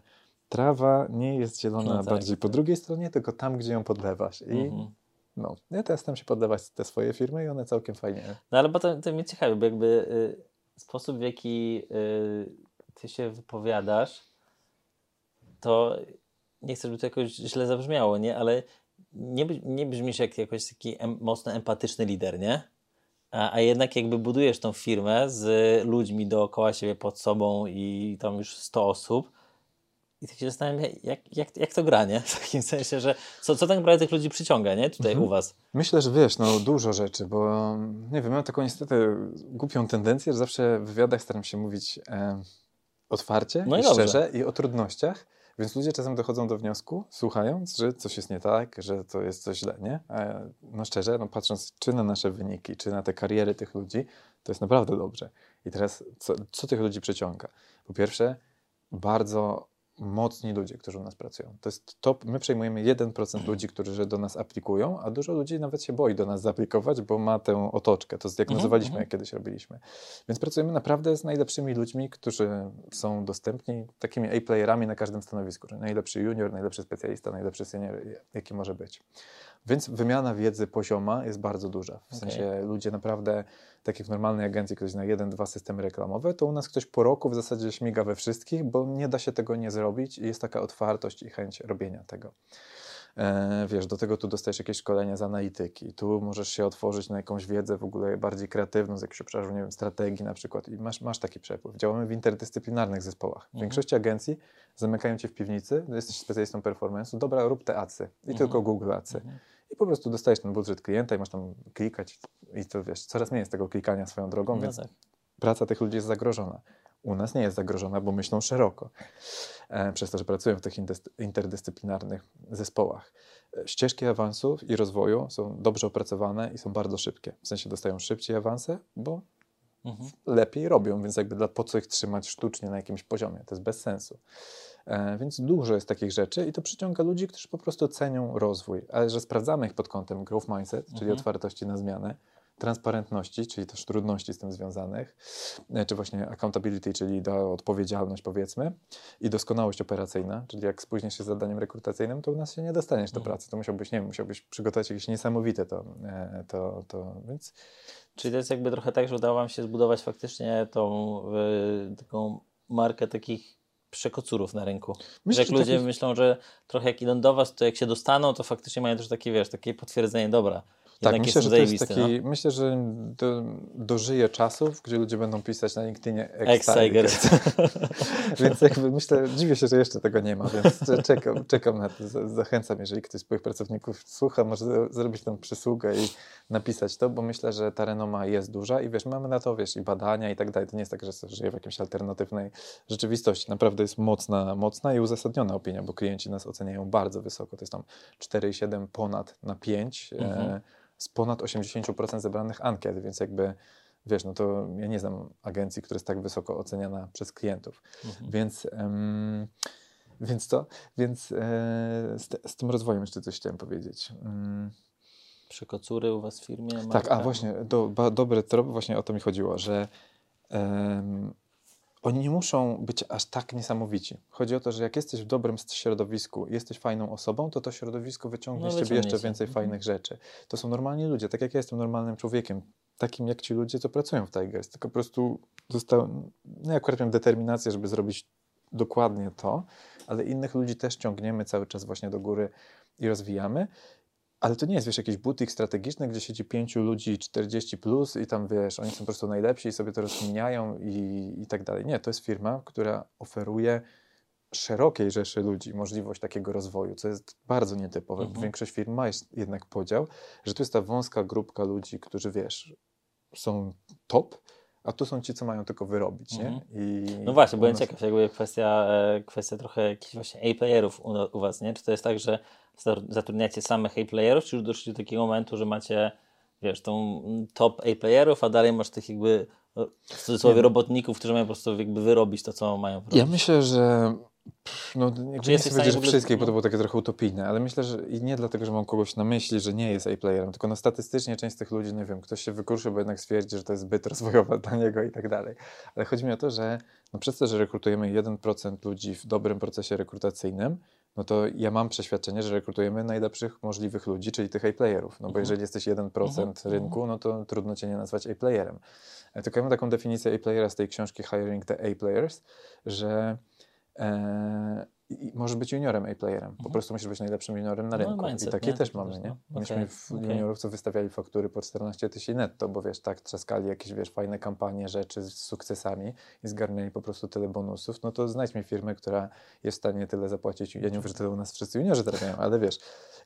trawa nie jest zielona bardziej po drugiej stronie, tylko tam, gdzie ją podlewasz. I no, ja teraz tam się podlewać te swoje firmy i one całkiem fajnie. No ale bo to mnie ciekawi, bo jakby sposób, w jaki... ty się wypowiadasz, to nie chcę, żeby to jakoś źle zabrzmiało, nie? Ale nie brzmisz jak jakoś taki mocno empatyczny lider, nie? A jednak jakby budujesz tą firmę z ludźmi dookoła siebie, pod sobą i tam już 100 osób i tak się zastanawiam, jak to gra, nie? W takim sensie, że co tak naprawdę tych ludzi przyciąga, nie? Tutaj u was. Myślę, że wiesz, no dużo rzeczy, bo nie wiem, mam taką niestety głupią tendencję, że zawsze w wywiadach staram się mówić... otwarcie i szczerze i o trudnościach, więc ludzie czasem dochodzą do wniosku, słuchając, że coś jest nie tak, że to jest coś źle, nie? No szczerze, no patrząc czy na nasze wyniki, czy na te kariery tych ludzi, to jest naprawdę dobrze. I teraz co tych ludzi przyciąga? Po pierwsze, bardzo mocni ludzie, którzy u nas pracują. To jest top. My przejmujemy 1% ludzi, którzy do nas aplikują, a dużo ludzi nawet się boi do nas zaaplikować, bo ma tę otoczkę. To jest jak nazywaliśmy, jak kiedyś robiliśmy. Więc pracujemy naprawdę z najlepszymi ludźmi, którzy są dostępni, takimi A-playerami na każdym stanowisku. Czyli najlepszy junior, najlepszy specjalista, najlepszy senior, jaki może być. Więc wymiana wiedzy pozioma jest bardzo duża. W sensie ludzie naprawdę, tak jak w normalnej agencji ktoś zna 1-2 systemy reklamowe, to u nas ktoś po roku w zasadzie śmiga we wszystkich, bo nie da się tego nie zrobić i jest taka otwartość i chęć robienia tego. Wiesz, do tego tu dostajesz jakieś szkolenia z analityki, tu możesz się otworzyć na jakąś wiedzę w ogóle bardziej kreatywną z jakiegoś obszaru, nie wiem, strategii na przykład i masz taki przepływ. Działamy w interdyscyplinarnych zespołach. W większości agencji zamykają cię w piwnicy, jesteś specjalistą performance'u, dobra, rób te acy i tylko Google acy. I po prostu dostajesz ten budżet klienta i masz tam klikać i to wiesz, coraz mniej jest tego klikania swoją drogą, no więc tak. Praca tych ludzi jest zagrożona. U nas nie jest zagrożona, bo myślą szeroko. Przez to, że pracują w tych interdyscyplinarnych zespołach. Ścieżki awansów i rozwoju są dobrze opracowane i są bardzo szybkie. W sensie dostają szybciej awanse, bo lepiej robią, więc jakby po co ich trzymać sztucznie na jakimś poziomie? To jest bez sensu. Więc dużo jest takich rzeczy i to przyciąga ludzi, którzy po prostu cenią rozwój. Ale że sprawdzamy ich pod kątem growth mindset, czyli otwartości na zmianę, transparentności, czyli też trudności z tym związanych, czy właśnie accountability, czyli odpowiedzialność powiedzmy i doskonałość operacyjna, czyli jak spóźnisz się z zadaniem rekrutacyjnym, to u nas się nie dostaniesz do pracy. To musiałbyś, nie wiem, przygotować jakieś niesamowite więc... Czyli to jest jakby trochę tak, że udało wam się zbudować faktycznie taką markę takich przekocurów na rynku. Myślę, że ludzie myślą, że trochę jak idą do was, to jak się dostaną, to faktycznie mają też takie, wiesz, takie potwierdzenie, dobra. Tak, myślę, że to jest taki, no? Myślę, że dożyje czasów, gdzie ludzie będą pisać na LinkedInie ex-Tigers. Więc jakby myślę, dziwię się, że jeszcze tego nie ma, więc czekam na to. Zachęcam, jeżeli ktoś z moich pracowników słucha, może zrobić tam przysługę i napisać to, bo myślę, że ta renoma jest duża i wiesz, mamy na to, wiesz, i badania i tak dalej. To nie jest tak, że żyję w jakiejś alternatywnej rzeczywistości. Naprawdę jest mocna i uzasadniona opinia, bo klienci nas oceniają bardzo wysoko. To jest tam 4,7 ponad na 5. Z ponad 80% zebranych ankiet, więc jakby, wiesz, no to ja nie znam agencji, która jest tak wysoko oceniana przez klientów. Więc co? Więc z tym rozwojem jeszcze coś chciałem powiedzieć. Przekocury u was w firmie? Marka. Tak, a właśnie, dobry trop, właśnie o to mi chodziło, że oni nie muszą być aż tak niesamowici. Chodzi o to, że jak jesteś w dobrym środowisku, jesteś fajną osobą, to środowisko wyciągnie z ciebie jeszcze więcej fajnych rzeczy. To są normalni ludzie, tak jak ja jestem normalnym człowiekiem, takim jak ci ludzie, co pracują w Tigers. Tylko po prostu akurat miałem determinację, żeby zrobić dokładnie to, ale innych ludzi też ciągniemy cały czas właśnie do góry i rozwijamy. Ale to nie jest, wiesz, jakiś butik strategiczny, gdzie siedzi 5 ludzi 40 plus i tam, wiesz, oni są po prostu najlepsi i sobie to rozmieniają i tak dalej. Nie, to jest firma, która oferuje szerokiej rzeszy ludzi możliwość takiego rozwoju, co jest bardzo nietypowe. Większość firm ma jednak podział, że tu jest ta wąska grupka ludzi, którzy, wiesz, są top, a tu są ci, co mają tylko wyrobić, nie? No właśnie, byłem ciekaw, jakby kwestia trochę jakichś właśnie A-playerów u was, nie? Czy to jest tak, że zatrudniacie samych A-playerów, czy już doszliście do takiego momentu, że macie, wiesz, tą top A-playerów, a dalej masz tych jakby, w cudzysłowie, robotników, którzy mają po prostu jakby wyrobić to, co mają robić? Ja myślę, że nie chcę powiedzieć, że wszystkich, bo to było takie trochę utopijne, ale myślę, że i nie dlatego, że mam kogoś na myśli, że nie jest A-playerem, tylko statystycznie część z tych ludzi, nie wiem, ktoś się wykruszy, bo jednak stwierdzi, że to jest zbyt rozwojowe dla niego i tak dalej. Ale chodzi mi o to, że przez to, że rekrutujemy 1% ludzi w dobrym procesie rekrutacyjnym, no to ja mam przeświadczenie, że rekrutujemy najlepszych możliwych ludzi, czyli tych A-playerów. No bo jeżeli jesteś 1% rynku, no to trudno cię nie nazwać A-playerem. Tylko ja mam taką definicję A-playera z tej książki Hiring the A-players, że możesz być juniorem A-playerem. Po prostu musisz być najlepszym juniorem na rynku. Mindset, I takie też mamy, nie? Myśmy juniorów, co wystawiali faktury po 14 000 netto, bo wiesz, tak trzaskali jakieś, wiesz, fajne kampanie, rzeczy z sukcesami i zgarnęli po prostu tyle bonusów. No to znajdź mi firmę, która jest w stanie tyle zapłacić. Ja nie mówię, że tyle u nas wszyscy juniorzy zarabiają, ale wiesz,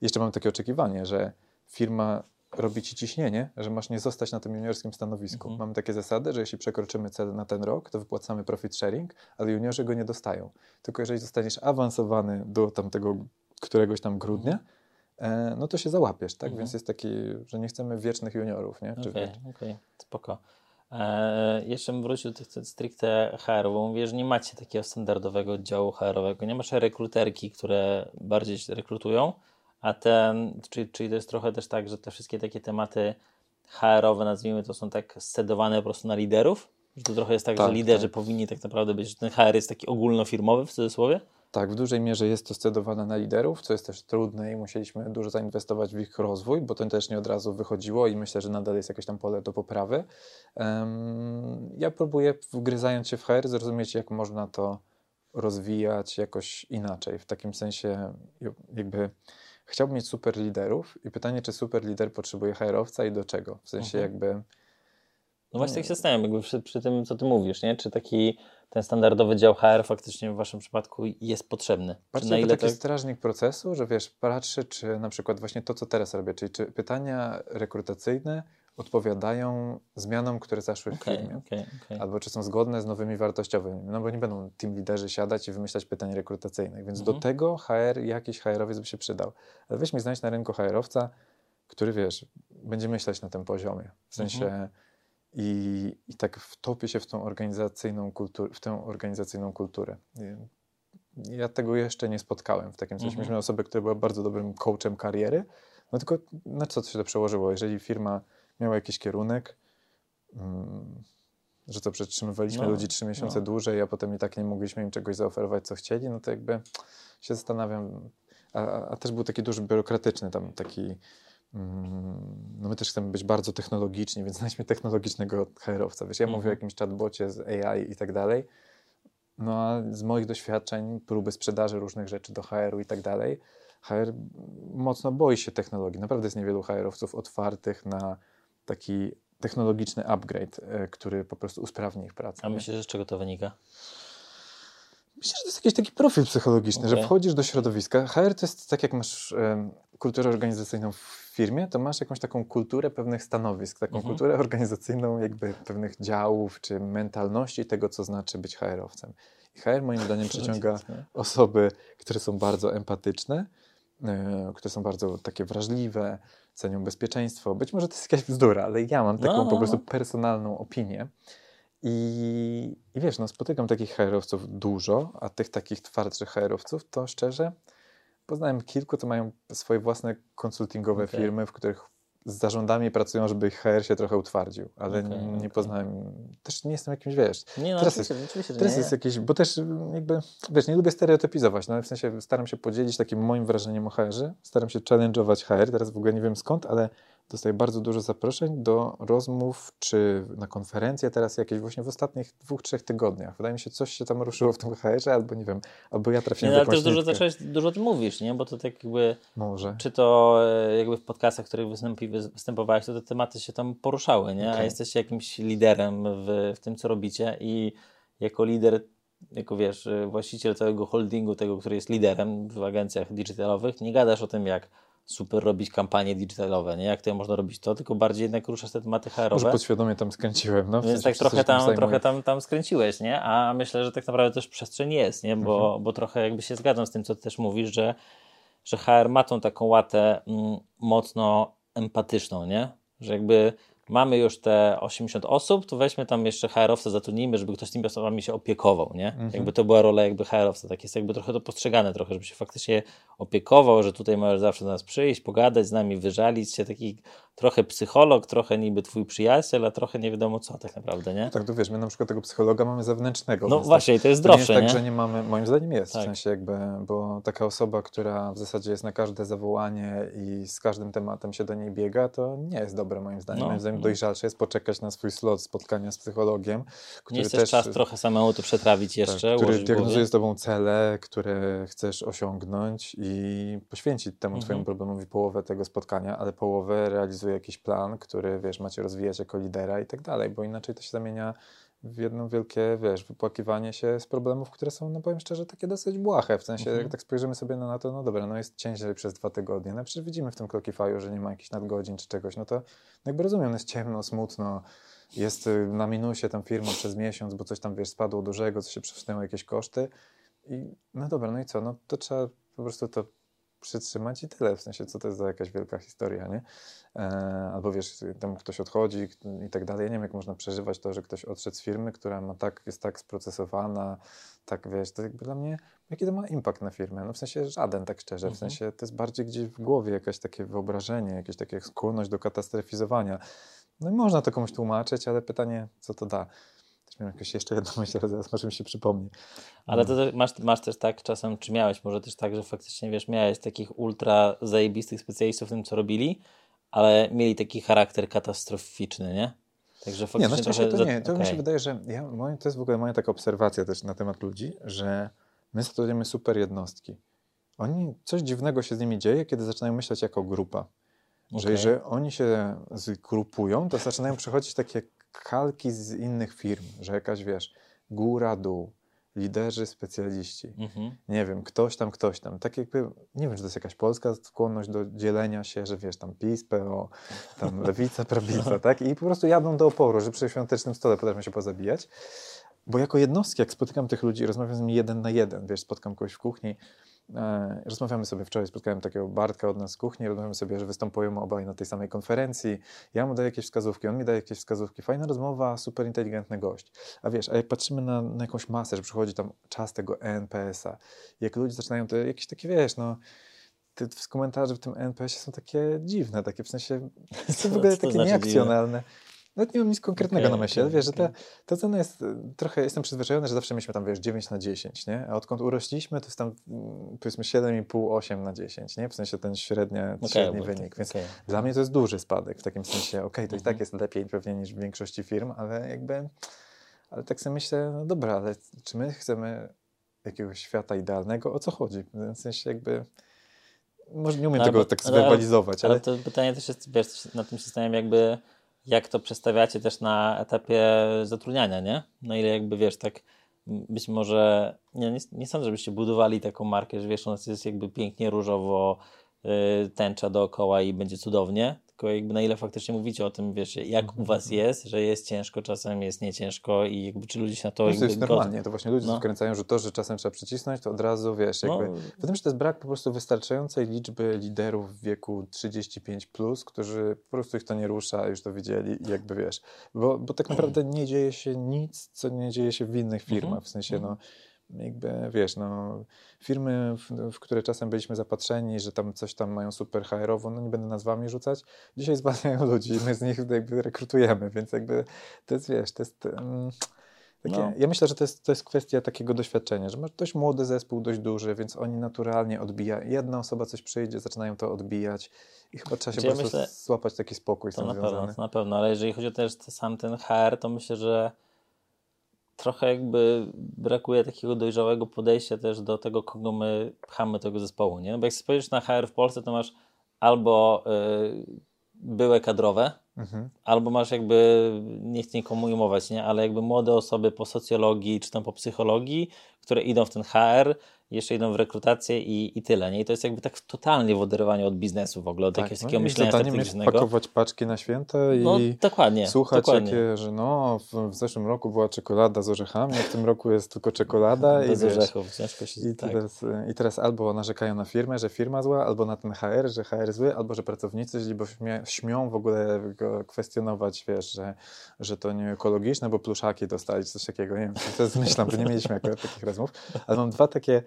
jeszcze mam takie oczekiwanie, że firma robi ci ciśnienie, że masz nie zostać na tym juniorskim stanowisku. Mamy takie zasady, że jeśli przekroczymy cel na ten rok, to wypłacamy profit sharing, ale juniorzy go nie dostają. Tylko jeżeli zostaniesz awansowany do tamtego któregoś tam grudnia, no to się załapiesz, tak? Więc jest taki, że nie chcemy wiecznych juniorów, nie? Okej, spoko. Jeszcze bym wrócił do tych stricte HR-u. Mówię, że nie macie takiego standardowego działu HR-owego. Nie masz rekruterki, które bardziej się rekrutują, a ten, czyli to jest trochę też tak, że te wszystkie takie tematy HR-owe, nazwijmy to, są tak scedowane po prostu na liderów? Że to trochę jest tak, że liderzy powinni tak naprawdę być, że ten HR jest taki ogólnofirmowy w cudzysłowie? Tak, w dużej mierze jest to scedowane na liderów, co jest też trudne i musieliśmy dużo zainwestować w ich rozwój, bo to też nie od razu wychodziło i myślę, że nadal jest jakieś tam pole do poprawy. Ja próbuję, wgryzając się w HR, zrozumieć, jak można to rozwijać jakoś inaczej. W takim sensie jakby chciałbym mieć super liderów i pytanie, czy super lider potrzebuje HR-owca i do czego? W sensie jakby... No właśnie tak się zastanawiam, jakby przy tym, co ty mówisz, nie? Czy taki ten standardowy dział HR faktycznie w waszym przypadku jest potrzebny? Bardziej na ile to taki strażnik procesu, że wiesz, patrzy, czy na przykład właśnie to, co teraz robię, czyli czy pytania rekrutacyjne odpowiadają zmianom, które zaszły w firmie, albo czy są zgodne z nowymi wartościowymi, no bo nie będą team liderzy siadać i wymyślać pytań rekrutacyjnych, więc do tego jakiś HR-owiec by się przydał. Ale weź mi znajdź na rynku HR-owca, który wiesz, będzie myśleć na tym poziomie, w sensie I tak wtopi się w tą organizacyjną kulturę, w tę organizacyjną kulturę. Ja tego jeszcze nie spotkałem w takim sensie. Mieliśmy osobę, która była bardzo dobrym coachem kariery, no tylko na co to się to przełożyło? Jeżeli firma miała jakiś kierunek, że to przetrzymywaliśmy ludzi 3 miesiące dłużej, a potem i tak nie mogliśmy im czegoś zaoferować, co chcieli, no to jakby się zastanawiam. A też był taki duży biurokratyczny tam taki... No my też chcemy być bardzo technologiczni, więc znajdźmy technologicznego HR-owca. Wiesz, ja mówię o jakimś chatbocie z AI i tak dalej, no a z moich doświadczeń, próby sprzedaży różnych rzeczy do HR-u i tak dalej, HR mocno boi się technologii. Naprawdę jest niewielu HR-owców otwartych na taki technologiczny upgrade, który po prostu usprawni ich pracę. A myślisz, że z czego to wynika? Myślę, że to jest jakiś taki profil psychologiczny, że wchodzisz do środowiska. HR to jest tak, jak masz kulturę organizacyjną w firmie, to masz jakąś taką kulturę pewnych stanowisk, taką kulturę organizacyjną jakby pewnych działów czy mentalności tego, co znaczy być HR-owcem. I HR moim zdaniem przyciąga osoby, które są bardzo empatyczne, które są bardzo takie wrażliwe, cenią bezpieczeństwo. Być może to jest jakaś bzdura, ale ja mam taką po prostu personalną opinię. I wiesz, no spotykam takich HR-owców dużo, a tych takich twardszych HR-owców to szczerze poznałem kilku, co mają swoje własne konsultingowe firmy, w których z zarządami pracują, żeby ich HR się trochę utwardził, ale nie poznałem, też nie jestem jakimś, wiesz, nie, no, teraz jest jakiś, bo też jakby, wiesz, nie lubię stereotypizować, no ale w sensie staram się podzielić takim moim wrażeniem o HR-ze, staram się challenge'ować HR, teraz w ogóle nie wiem skąd, ale dostaję bardzo dużo zaproszeń do rozmów, czy na konferencje teraz jakieś właśnie w ostatnich 2-3 tygodniach. Wydaje mi się, coś się tam ruszyło w tym HR-ze, albo nie wiem, albo ja trafiłem w jakąś nitkę. Ale też dużo o tym mówisz, nie? Bo to tak jakby... Może. Czy to jakby w podcastach, w których występowałeś, to te tematy się tam poruszały, nie? A jesteś jakimś liderem w tym, co robicie i jako lider, jako wiesz, właściciel całego holdingu, tego, który jest liderem w agencjach digitalowych, nie gadasz o tym, jak super robić kampanie digitalowe, nie? Jak to można robić to, tylko bardziej jednak ruszasz te tematy HR-owe. Może podświadomie tam skręciłem, no. Więc tak trochę tam skręciłeś, nie? A myślę, że tak naprawdę też przestrzeń jest, nie? Bo trochę jakby się zgadzam z tym, co ty też mówisz, że HR ma tą taką łatę mocno empatyczną, nie? Że jakby mamy już te 80 osób, to weźmy tam jeszcze HR-owca, zatrudnijmy, żeby ktoś z tymi osobami się opiekował, nie? Jakby to była rola jakby HR-owca, tak jest jakby trochę to postrzegane trochę, żeby się faktycznie opiekował, że tutaj możesz zawsze do nas przyjść, pogadać z nami, wyżalić się, taki trochę psycholog, trochę niby twój przyjaciel, a trochę nie wiadomo co tak naprawdę, nie? No tak, to wiesz, my na przykład tego psychologa mamy zewnętrznego. No właśnie, tak, to jest zdrowsze, nie? Tak, że nie mamy, moim zdaniem jest, tak. W sensie jakby, bo taka osoba, która w zasadzie jest na każde zawołanie i z każdym tematem się do niej biega, to nie jest dobre moim zdaniem. No. Moim zdaniem dojrzalsze jest poczekać na swój slot spotkania z psychologiem, który też... czas trochę samemu to przetrawić jeszcze. Tak, który diagnozuje z tobą cele, które chcesz osiągnąć i poświęcić temu twojemu problemowi połowę tego spotkania, ale połowę realizuje jakiś plan, który, wiesz, macie rozwijać jako lidera i tak dalej, bo inaczej to się zamienia w jedno wielkie, wiesz, wypłakiwanie się z problemów, które są, no powiem szczerze, takie dosyć błahe, w sensie, jak tak spojrzymy sobie na to, no dobra, no jest ciężej przez 2 tygodnie, no przecież widzimy w tym Clockify'u, że nie ma jakichś nadgodzin czy czegoś, no to no jakby rozumiem, jest ciemno, smutno, jest na minusie tam firma przez miesiąc, bo coś tam, wiesz, spadło dużego, coś się przesunęło, jakieś koszty i no dobra, no i co, no to trzeba po prostu to przytrzymać i tyle, w sensie co to jest za jakaś wielka historia, nie? Albo wiesz, tam ktoś odchodzi i tak dalej. Ja nie wiem, jak można przeżywać to, że ktoś odszedł z firmy, która ma tak, jest tak sprocesowana, tak wiesz, to jakby dla mnie, jaki to ma impact na firmę? No w sensie żaden, tak szczerze, w sensie to jest bardziej gdzieś w głowie jakieś takie wyobrażenie, jakieś takie skłonność do katastrofalizowania. No i można to komuś tłumaczyć, ale pytanie, co to da? Też miałem jakąś jeszcze jedną myśl, ale zaraz może mi się przypomni. Ale to masz też tak czasem, czy miałeś może też tak, że faktycznie wiesz, miałeś takich ultra zajebistych specjalistów w tym, co robili, ale mieli taki charakter katastroficzny, nie? Także faktycznie nie, na szczęście trochę... to nie. To mi się wydaje, że to jest w ogóle moja taka obserwacja też na temat ludzi, że my stworzymy super jednostki. Oni, coś dziwnego się z nimi dzieje, kiedy zaczynają myśleć jako grupa. Okay. Że oni się zgrupują, to zaczynają przychodzić takie kalki z innych firm, że jakaś, wiesz, góra, dół, liderzy, specjaliści, nie wiem, ktoś tam, tak jakby, nie wiem, czy to jest jakaś polska skłonność do dzielenia się, że wiesz, tam PiS, PO, tam lewica, prawica, tak? I po prostu jadą do oporu, że przy świątecznym stole potrafią się pozabijać, bo jako jednostki, jak spotykam tych ludzi, rozmawiam z nimi 1 na 1, wiesz, spotkam kogoś w kuchni, rozmawiamy sobie, wczoraj spotkałem takiego Bartka od nas z kuchni, rozmawiamy sobie, że występujemy obaj na tej samej konferencji, ja mu daję jakieś wskazówki, on mi daje jakieś wskazówki, fajna rozmowa, super inteligentny gość. A wiesz, a jak patrzymy na jakąś masę, że przychodzi tam czas tego NPS-a, jak ludzie zaczynają, to jakieś takie, wiesz, no, te komentarze w tym NPS-ie są takie dziwne, takie w sensie, to w ogóle takie nieakcjonalne. Nawet nie mam nic konkretnego na myśli, ale wiesz, że ta cena jest trochę, jestem przyzwyczajony, że zawsze mieliśmy tam, wiesz, 9 na 10, nie? A odkąd urośliśmy, to jest tam, powiedzmy, 7,5, 8 na 10, nie? W sensie ten średni wynik, więc dla mnie to jest duży spadek w takim sensie, to i tak jest lepiej pewnie niż w większości firm, ale jakby, ale tak sobie myślę, no dobra, ale czy my chcemy jakiegoś świata idealnego? O co chodzi? W sensie jakby... Może nie umiem tego tak zwerbalizować, ale... to pytanie też jest, wiesz, na tym systemie jakby... Jak to przestawiacie też na etapie zatrudniania, nie? Na ile jakby, wiesz, tak być może... Nie sądzę, żebyście budowali taką markę, że wiesz, ona jest jakby pięknie różowo, tęcza dookoła i będzie cudownie, tylko jakby na ile faktycznie mówicie o tym, wiesz, jak u was jest, że jest ciężko, czasem jest nieciężko i jakby czy ludzie się na to... To jest normalnie, to właśnie ludzie wkręcają, że to, że czasem trzeba przycisnąć, to od razu, wiesz, jakby... Wydaje mi się, że to jest brak po prostu wystarczającej liczby liderów w wieku 35+, którzy po prostu ich to nie rusza, już to widzieli i jakby, wiesz, bo tak naprawdę nie dzieje się nic, co nie dzieje się w innych firmach, w sensie, jakby, wiesz, firmy, w które czasem byliśmy zapatrzeni, że tam coś tam mają super HR-owo, nie będę nazwami rzucać, dzisiaj zwalniają ludzi, my z nich jakby rekrutujemy, więc jakby to jest, wiesz, to jest takie, ja myślę, że to jest kwestia takiego doświadczenia, że masz dość młody zespół, dość duży, więc oni naturalnie odbijają, jedna osoba coś przyjdzie, zaczynają to odbijać i chyba trzeba się złapać taki spokój z tym związany. To na pewno, ale jeżeli chodzi o też sam ten HR, to myślę, że trochę jakby brakuje takiego dojrzałego podejścia też do tego, kogo my pchamy tego zespołu, nie? No bo jak spojrzysz na HR w Polsce, to masz albo byłe kadrowe, albo masz jakby, nie chcę nikomu ujmować, nie? Ale jakby młode osoby po socjologii czy tam po psychologii, które idą w ten HR, jeszcze idą w rekrutację i tyle, nie? I to jest jakby tak totalnie w oderwaniu od biznesu w ogóle, od jakiegoś takiego myślenia strategicznego. Pakować paczki na święta i dokładnie. Jakie, że w zeszłym roku była czekolada z orzechami, a w tym roku jest tylko czekolada bez orzechów, ciężko się... I teraz albo narzekają na firmę, że firma zła, albo na ten HR, że HR zły, albo że pracownicy źli, bo śmią w ogóle go kwestionować, wiesz, że to nie ekologiczne, bo pluszaki dostali, coś takiego, nie wiem, to zmyślam, bo nie mieliśmy akurat takich rozmów, ale mam dwa takie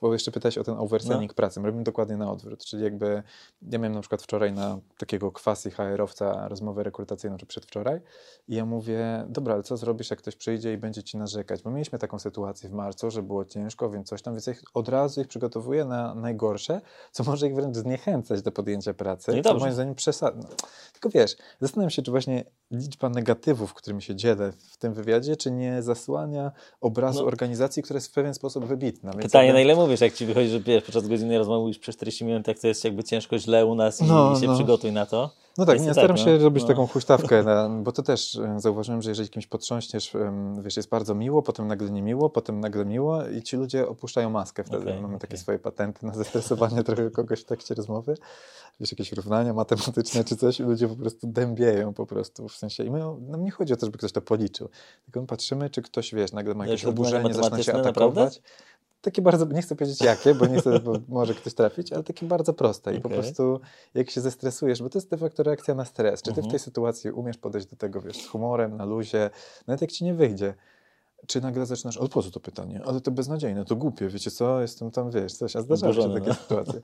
bo jeszcze pytałeś o ten overselling pracy. Robimy dokładnie na odwrót, czyli jakby ja miałem na przykład wczoraj na takiego kwasi HR-owca rozmowę rekrutacyjną, czy przedwczoraj i ja mówię, dobra, ale co zrobisz, jak ktoś przyjdzie i będzie ci narzekać, bo mieliśmy taką sytuację w marcu, że było ciężko, więc coś tam, więc ja od razu ich przygotowuję na najgorsze, co może ich wręcz zniechęcać do podjęcia pracy, no i co moim zdaniem przesadne. Tylko wiesz, zastanawiam się, czy właśnie liczba negatywów, którymi się dzielę w tym wywiadzie, czy nie zasłania obrazu organizacji, która jest w pewien sposób wybitna. Więc pytanie, na ile mówisz, jak ci wychodzi, że podczas godzinnej rozmowy mówisz przez 40 minut, jak to jest jakby ciężko, źle u nas i się przygotuj na to. No tak, staram się robić taką huśtawkę, bo to też zauważyłem, że jeżeli kimś potrząśniesz, wiesz, jest bardzo miło, potem nagle miło i ci ludzie opuszczają maskę wtedy. Mamy takie swoje patenty na zestresowanie trochę kogoś w trakcie rozmowy. Wiesz, jakieś równania matematyczne czy coś i ludzie po prostu dębieją w sensie. I nam nie chodzi o to, żeby ktoś to policzył, tylko my patrzymy, czy ktoś, wiesz, nagle ma jakieś oburzenie, zaczyna się atakować. takie bardzo, nie chcę powiedzieć jakie, bo nie chcę, bo może ktoś trafić, ale takie bardzo proste i po prostu jak się zestresujesz, bo to jest de facto reakcja na stres. Czy ty w tej sytuacji umiesz podejść do tego, wiesz, z humorem, na luzie, nawet jak ci nie wyjdzie. Czy nagle zaczynasz, ale po co to pytanie? Ale to beznadziejne, to głupie, wiecie co, jestem tam, wiesz, coś, a zdarzały się takie sytuacje.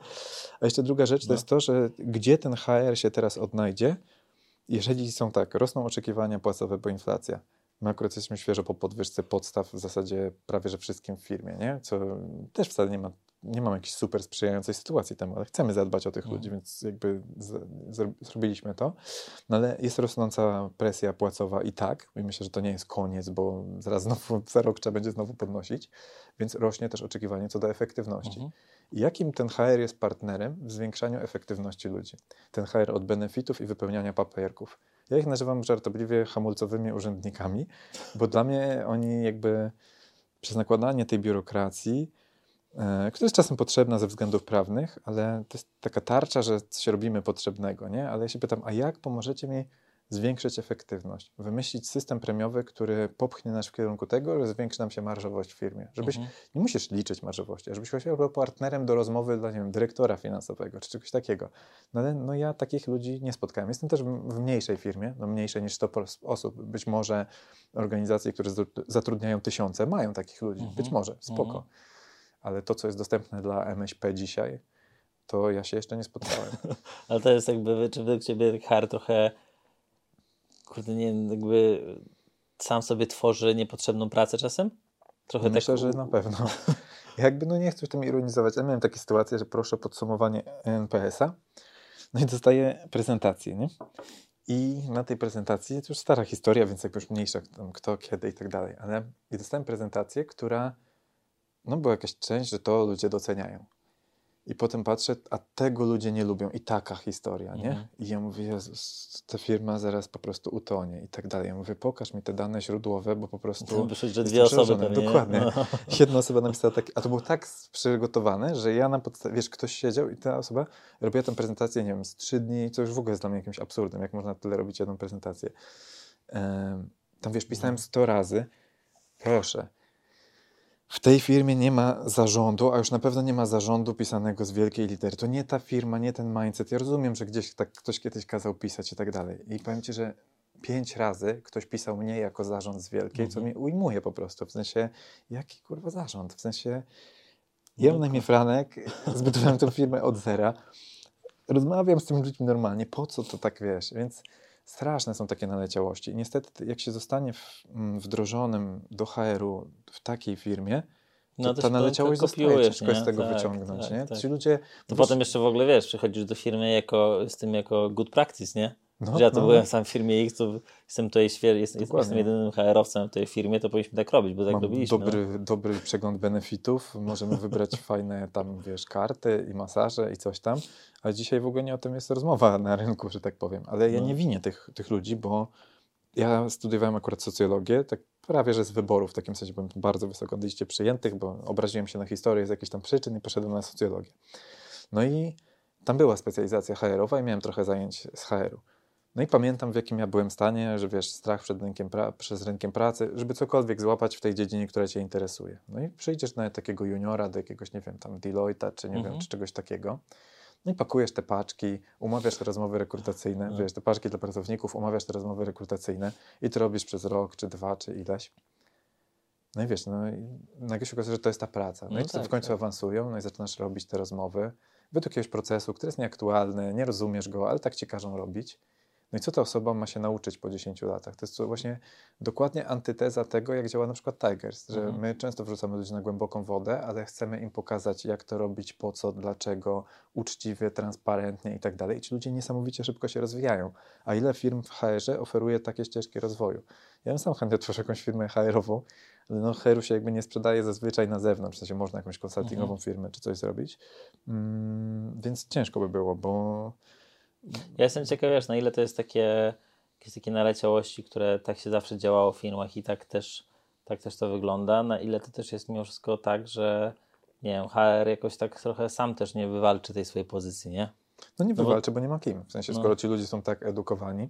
A jeszcze druga rzecz to jest to, że gdzie ten HR się teraz odnajdzie, jeżeli są tak, rosną oczekiwania płacowe, bo inflacja. My akurat jesteśmy świeżo po podwyżce podstaw w zasadzie prawie że wszystkim w firmie, nie? Co też wcale nie mamy jakiejś super sprzyjającej sytuacji temu, ale chcemy zadbać o tych ludzi, więc jakby zrobiliśmy to. No ale jest rosnąca presja płacowa i tak, i myślę, że to nie jest koniec, bo zaraz znowu, za rok trzeba będzie znowu podnosić, więc rośnie też oczekiwanie co do efektywności. Jakim ten HR jest partnerem w zwiększaniu efektywności ludzi? Ten HR od benefitów i wypełniania papierków. Ja ich nazywam żartobliwie hamulcowymi urzędnikami, bo dla mnie oni jakby przez nakładanie tej biurokracji, która jest czasem potrzebna ze względów prawnych, ale to jest taka tarcza, że coś robimy potrzebnego, nie? Ale ja się pytam, a jak pomożecie mi zwiększyć efektywność? Wymyślić system premiowy, który popchnie nas w kierunku tego, że zwiększy nam się marżowość w firmie. Żebyś nie musisz liczyć marżowości, a żebyś właśnie był partnerem do rozmowy dla, nie wiem, dyrektora finansowego czy czegoś takiego. No ale no ja takich ludzi nie spotkałem. Jestem też w mniejszej firmie, no mniejszej niż 100 osób. Być może organizacje, które zatrudniają tysiące, mają takich ludzi. Być może, spoko. Ale to, co jest dostępne dla MŚP dzisiaj, to ja się jeszcze nie spotkałem. Ale to jest jakby, czy według ciebie HR trochę, kurde, nie wiem, jakby sam sobie tworzy niepotrzebną pracę czasem? Trochę myślę, tak... że na pewno. Jakby, no nie chcę tym ironizować, ale miałem takie sytuacje, że proszę o podsumowanie NPS-a, no i dostaję prezentację, nie? I na tej prezentacji, to już stara historia, więc jakby już mniejsza, kto, kiedy i tak dalej, ale i dostałem prezentację, która, no była jakaś część, że to ludzie doceniają. I potem patrzę, a tego ludzie nie lubią. I taka historia, nie? I ja mówię, Jezus, ta firma zaraz po prostu utonie i tak dalej. Ja mówię, pokaż mi te dane źródłowe, bo po prostu... Wyszło, że dwie osoby pewnie. Dokładnie. No. Jedna osoba napisała tak, a to było tak przygotowane, że ja na podstawie, wiesz, ktoś siedział i ta osoba robiła tę prezentację, nie wiem, z 3 dni, co już w ogóle jest dla mnie jakimś absurdem, jak można tyle robić jedną prezentację. Tam, wiesz, pisałem 100 razy, proszę. W tej firmie nie ma zarządu, a już na pewno nie ma zarządu pisanego z wielkiej litery. To nie ta firma, nie ten mindset. Ja rozumiem, że gdzieś tak ktoś kiedyś kazał pisać i tak dalej. I powiem ci, że 5 razy ktoś pisał mnie jako zarząd z wielkiej, co mnie ujmuje po prostu. W sensie, jaki kurwa zarząd? W sensie, ja mam na imię Franek, zbudowałem tę firmę od zera, rozmawiam z tymi ludźmi normalnie, po co to tak, wiesz? Więc straszne są takie naleciałości. I niestety, jak się zostanie wdrożonym do HR-u w takiej firmie, to, no to ta naleciałość zostaje, ciężko z tego wyciągnąć. Tak, nie? Tak. Ci ludzie, to potem jeszcze w ogóle, wiesz, przychodzisz do firmy jako good practice, nie? No, że ja to byłem sam w firmie X, to jestem tutaj jestem jedynym HR-owcem w tej firmie, to powinniśmy tak robić, bo tak robiliśmy. Dobry przegląd benefitów, możemy wybrać fajne tam, wiesz, karty i masaże i coś tam, ale dzisiaj w ogóle nie o tym jest rozmowa na rynku, że tak powiem. Ale ja nie winię tych ludzi, bo ja studiowałem akurat socjologię, tak prawie że z wyboru, w takim sensie byłem bardzo wysoko na liście przyjętych, bo obraziłem się na historię z jakichś tam przyczyn i poszedłem na socjologię. No i tam była specjalizacja HR-owa i miałem trochę zajęć z HR-u. No i pamiętam, w jakim ja byłem stanie, że wiesz, strach przed rynkiem pracy, żeby cokolwiek złapać w tej dziedzinie, która cię interesuje. No i przyjdziesz na takiego juniora, do jakiegoś, nie wiem, tam Deloitte'a, czy nie wiem, czy czegoś takiego. No i pakujesz te paczki, umawiasz te rozmowy rekrutacyjne, wiesz, te paczki dla pracowników, umawiasz te rozmowy rekrutacyjne i to robisz przez rok, czy 2, czy ileś. No i wiesz, no i nagle się okazuje, że to jest ta praca. No i tak, w końcu awansują, no i zaczynasz robić te rozmowy według jakiegoś procesu, który jest nieaktualny, nie rozumiesz go, ale tak ci każą robić. No i co ta osoba ma się nauczyć po 10 latach? To jest właśnie dokładnie antyteza tego, jak działa na przykład Tigers, że my często wrzucamy ludzi na głęboką wodę, ale chcemy im pokazać, jak to robić, po co, dlaczego, uczciwie, transparentnie i tak dalej. I ci ludzie niesamowicie szybko się rozwijają. A ile firm w HR-ze oferuje takie ścieżki rozwoju? Ja bym sam chętnie otworzył jakąś firmę HR-ową, ale no HR-u się jakby nie sprzedaje zazwyczaj na zewnątrz, w sensie można jakąś konsultingową firmę czy coś zrobić, więc ciężko by było, bo... Ja jestem ciekaw, wiesz, na ile to jest takie naleciałości, które tak się zawsze działało w firmach i tak też to wygląda, na ile to też jest mimo wszystko tak, że nie wiem, HR jakoś tak trochę sam też nie wywalczy tej swojej pozycji, nie? No nie wywalczy, bo nie ma kim. W sensie, skoro ci ludzie są tak edukowani,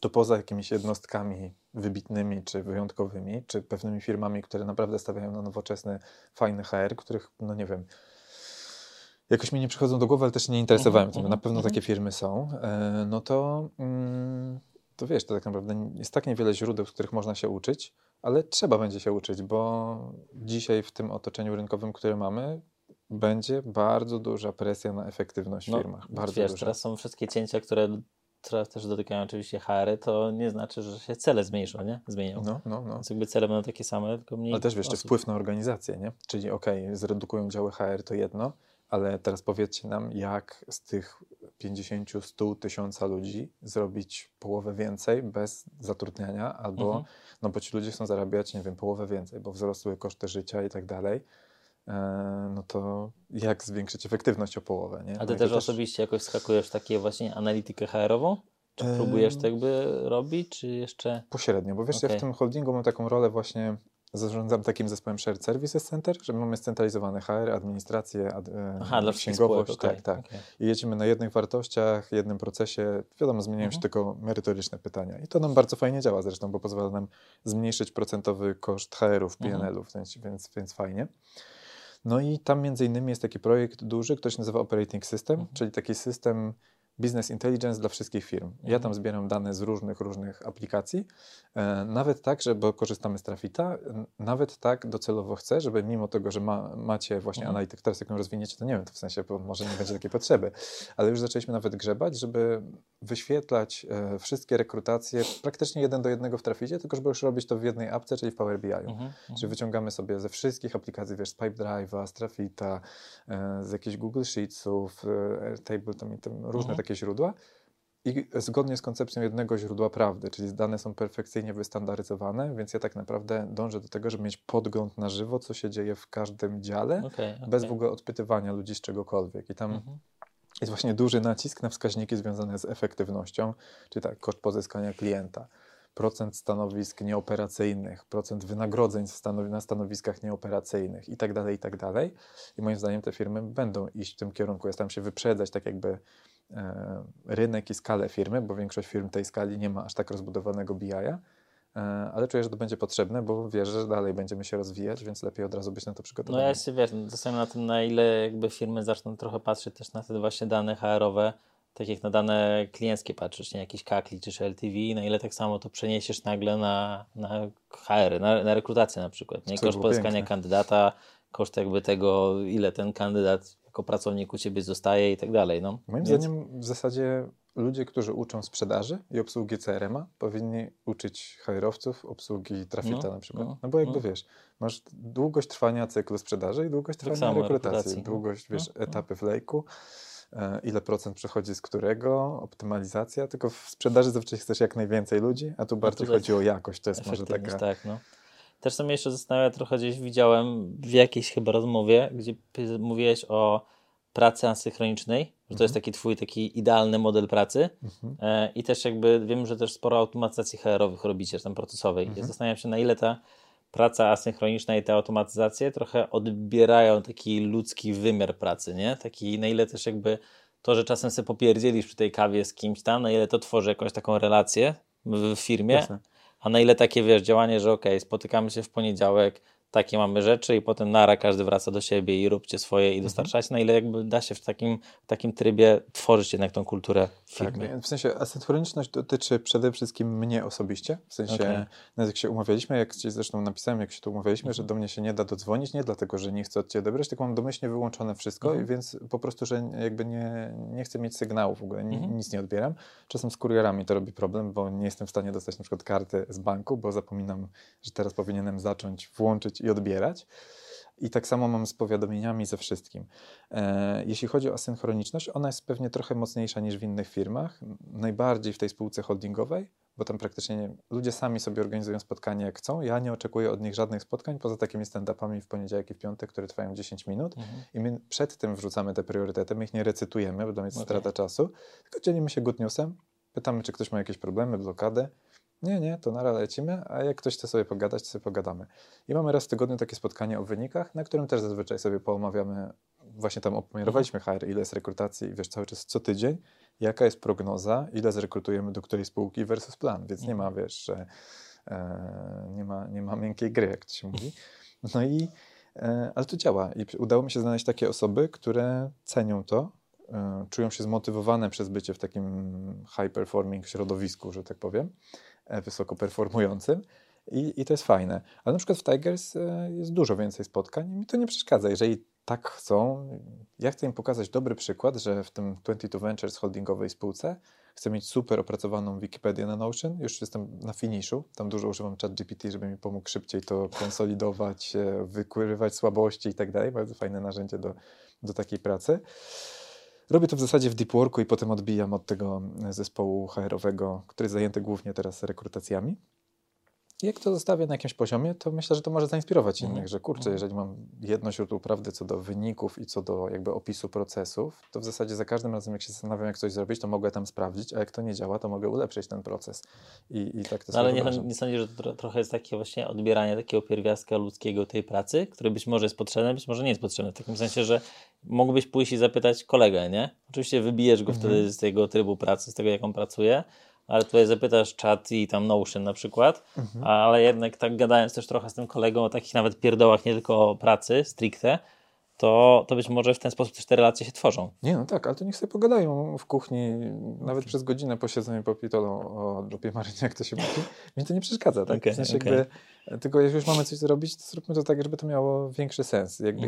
to poza jakimiś jednostkami wybitnymi czy wyjątkowymi, czy pewnymi firmami, które naprawdę stawiają na nowoczesny, fajny HR, których, no nie wiem, jakoś mi nie przychodzą do głowy, ale też nie interesowałem tym. Na pewno takie firmy są. No to, to wiesz, to tak naprawdę jest tak niewiele źródeł, z których można się uczyć, ale trzeba będzie się uczyć, bo dzisiaj w tym otoczeniu rynkowym, które mamy, będzie bardzo duża presja na efektywność w firmach. Bardzo wiesz, duża. Teraz są wszystkie cięcia, które teraz też dotykają oczywiście HR-y, to nie znaczy, że się cele zmniejszą, nie? Zmienią. No. Więc jakby cele będą takie same, tylko mniej. Ale też wiesz, jeszcze wpływ na organizację, nie? Czyli okej, zredukują działy HR, to jedno, ale teraz powiedzcie nam, jak z tych 50, 100 tysiąca ludzi zrobić połowę więcej bez zatrudniania, albo, no bo ci ludzie chcą zarabiać, nie wiem, połowę więcej, bo wzrosły koszty życia i tak dalej. No to jak zwiększyć efektywność o połowę, nie? A ty też osobiście jakoś skakujesz w takie właśnie analitykę HR-ową? Czy próbujesz to jakby robić, czy jeszcze? Pośrednio, bo wiesz, ja w tym holdingu mam taką rolę właśnie, zarządzam takim zespołem Shared Services Center, że mamy scentralizowany HR, administrację, księgowość, tak. I jedziemy na jednych wartościach, jednym procesie, wiadomo, zmieniają się tylko merytoryczne pytania i to nam bardzo fajnie działa zresztą, bo pozwala nam zmniejszyć procentowy koszt HR-ów, PNL-ów, więc fajnie. No i tam między innymi jest taki projekt duży, który się nazywa Operating System, czyli taki system Business Intelligence dla wszystkich firm. Ja tam zbieram dane z różnych aplikacji, nawet tak, że, bo korzystamy z Trafita, nawet tak docelowo chcę, żeby mimo tego, że macie właśnie analityk, teraz jak ją rozwiniecie, to nie wiem, to w sensie może nie będzie takiej potrzeby, ale już zaczęliśmy nawet grzebać, żeby wyświetlać wszystkie rekrutacje praktycznie 1 do 1 w Traficie, tylko żeby już robić to w jednej apce, czyli w Power BI. Czyli wyciągamy sobie ze wszystkich aplikacji, wiesz, z Pipedrive'a, z Trafita, z jakichś Google Sheetsów, Airtable, tam różne takie źródła i zgodnie z koncepcją jednego źródła prawdy, czyli dane są perfekcyjnie wystandaryzowane, więc ja tak naprawdę dążę do tego, żeby mieć podgląd na żywo, co się dzieje w każdym dziale, bez w ogóle odpytywania ludzi z czegokolwiek. I tam jest właśnie duży nacisk na wskaźniki związane z efektywnością, czyli tak, koszt pozyskania klienta, procent stanowisk nieoperacyjnych, procent wynagrodzeń na stanowiskach nieoperacyjnych i tak dalej, i tak dalej. I moim zdaniem te firmy będą iść w tym kierunku. Ja staram się wyprzedzać tak jakby rynek i skalę firmy, bo większość firm tej skali nie ma aż tak rozbudowanego BI-a, ale czuję, że to będzie potrzebne, bo wierzę, że dalej będziemy się rozwijać, więc lepiej od razu być na to przygotowany. No ja się wiesz, zastanawiam na tym, na ile jakby firmy zaczną trochę patrzeć też na te właśnie dane HR-owe, tak jak na dane klienckie patrzysz, nie jakieś kakli czy LTV, na ile tak samo to przeniesiesz nagle na HR, na rekrutację na przykład, nie? Koszt pozyskania kandydata, koszt jakby tego, ile ten kandydat jako pracownik u ciebie zostaje i tak dalej. No. Moim zdaniem w zasadzie ludzie, którzy uczą sprzedaży i obsługi CRM-a, powinni uczyć HR-owców obsługi Trafita na przykład. No bo jakby wiesz, masz długość trwania cyklu sprzedaży i długość trwania rekrutacji. Długość, wiesz, etapy w lejku, ile procent przychodzi z którego, optymalizacja, tylko w sprzedaży zawsze chcesz jak najwięcej ludzi, a tu bardziej chodzi o jakość, to jest może taka... Też co mnie jeszcze zastanawia, trochę gdzieś widziałem w jakiejś chyba rozmowie, gdzie mówiłeś o pracy asynchronicznej, że to jest taki twój taki idealny model pracy i też jakby wiem, że też sporo automatyzacji HR-owych robicie, tam procesowej. Ja zastanawiam się, na ile ta praca asynchroniczna i te automatyzacje trochę odbierają taki ludzki wymiar pracy, nie? Taki, na ile też jakby to, że czasem sobie popierdzielisz przy tej kawie z kimś tam, na ile to tworzy jakąś taką relację w firmie. Jasne. A na ile takie, wiesz, działanie, że okej, spotykamy się w poniedziałek, takie mamy rzeczy i potem nara, każdy wraca do siebie i róbcie swoje i dostarczać, na ile jakby da się w takim trybie tworzyć jednak tą kulturę firmy. Tak, w sensie asynchroniczność dotyczy przede wszystkim mnie osobiście, w sensie nawet jak się umawialiśmy, jak Ci zresztą napisałem, jak się tu umawialiśmy, że do mnie się nie da dodzwonić, nie dlatego, że nie chcę od Ciebie odebrać, tylko mam domyślnie wyłączone wszystko, więc po prostu, że jakby nie chcę mieć sygnału w ogóle, nic nie odbieram. Czasem z kurierami to robi problem, bo nie jestem w stanie dostać na przykład karty z banku, bo zapominam, że teraz powinienem zacząć włączyć i odbierać. I tak samo mam z powiadomieniami, ze wszystkim. Jeśli chodzi o asynchroniczność, ona jest pewnie trochę mocniejsza niż w innych firmach. Najbardziej w tej spółce holdingowej, bo tam praktycznie ludzie sami sobie organizują spotkanie jak chcą. Ja nie oczekuję od nich żadnych spotkań, poza takimi stand-upami w poniedziałek i w piątek, które trwają 10 minut. I my przed tym wrzucamy te priorytety, my ich nie recytujemy, bo dla mnie jest strata czasu. Tylko dzielimy się good newsem, pytamy, czy ktoś ma jakieś problemy, blokadę. Nie, to na razie lecimy, a jak ktoś chce sobie pogadać, to sobie pogadamy. I mamy raz w tygodniu takie spotkanie o wynikach, na którym też zazwyczaj sobie poomawiamy, właśnie tam opomiarowaliśmy HR, ile jest rekrutacji, wiesz, cały czas co tydzień, jaka jest prognoza, ile zrekrutujemy do której spółki versus plan, więc nie ma, wiesz, że nie ma miękkiej gry, jak to się mówi. No i, ale to działa i udało mi się znaleźć takie osoby, które cenią to, czują się zmotywowane przez bycie w takim high performing środowisku, że tak powiem, wysoko performującym. I to jest fajne. Ale na przykład w Tigers jest dużo więcej spotkań i mi to nie przeszkadza. Jeżeli tak chcą, ja chcę im pokazać dobry przykład, że w tym 22 Ventures holdingowej spółce chcę mieć super opracowaną Wikipedię na Notion. Już jestem na finiszu. Tam dużo używam ChatGPT, żeby mi pomógł szybciej to konsolidować, wykrywać słabości i tak dalej. Bardzo fajne narzędzie do takiej pracy. Robię to w zasadzie w deep worku i potem odbijam od tego zespołu HR-owego, który jest zajęty głównie teraz rekrutacjami. I jak to zostawię na jakimś poziomie, to myślę, że to może zainspirować innych, że kurczę, jeżeli mam jedno źródło prawdy co do wyników i co do jakby opisu procesów, to w zasadzie za każdym razem, jak się zastanawiam, jak coś zrobić, to mogę tam sprawdzić, a jak to nie działa, to mogę ulepszyć ten proces. I tak to sobie wyobrażam. Ale nie sądzisz, że to trochę jest takie właśnie odbieranie takiego pierwiastka ludzkiego tej pracy, który być może jest potrzebny, być może nie jest potrzebny. W takim sensie, że mógłbyś pójść i zapytać kolegę, nie? Oczywiście wybijesz go wtedy z tego trybu pracy, z tego, jak on pracuje, ale tutaj zapytasz czat i tam Notion na przykład, ale jednak tak gadając też trochę z tym kolegą o takich nawet pierdołach, nie tylko o pracy stricte, to być może w ten sposób też te relacje się tworzą. Nie, no tak, ale to niech sobie pogadają w kuchni, nawet przez godzinę posiedzą i popitolą o dupie marynie, jak to się mówi. Mi to nie przeszkadza, tak? Okay, w sensie jakby, tylko jak już mamy coś zrobić, to zróbmy to tak, żeby to miało większy sens. Jakby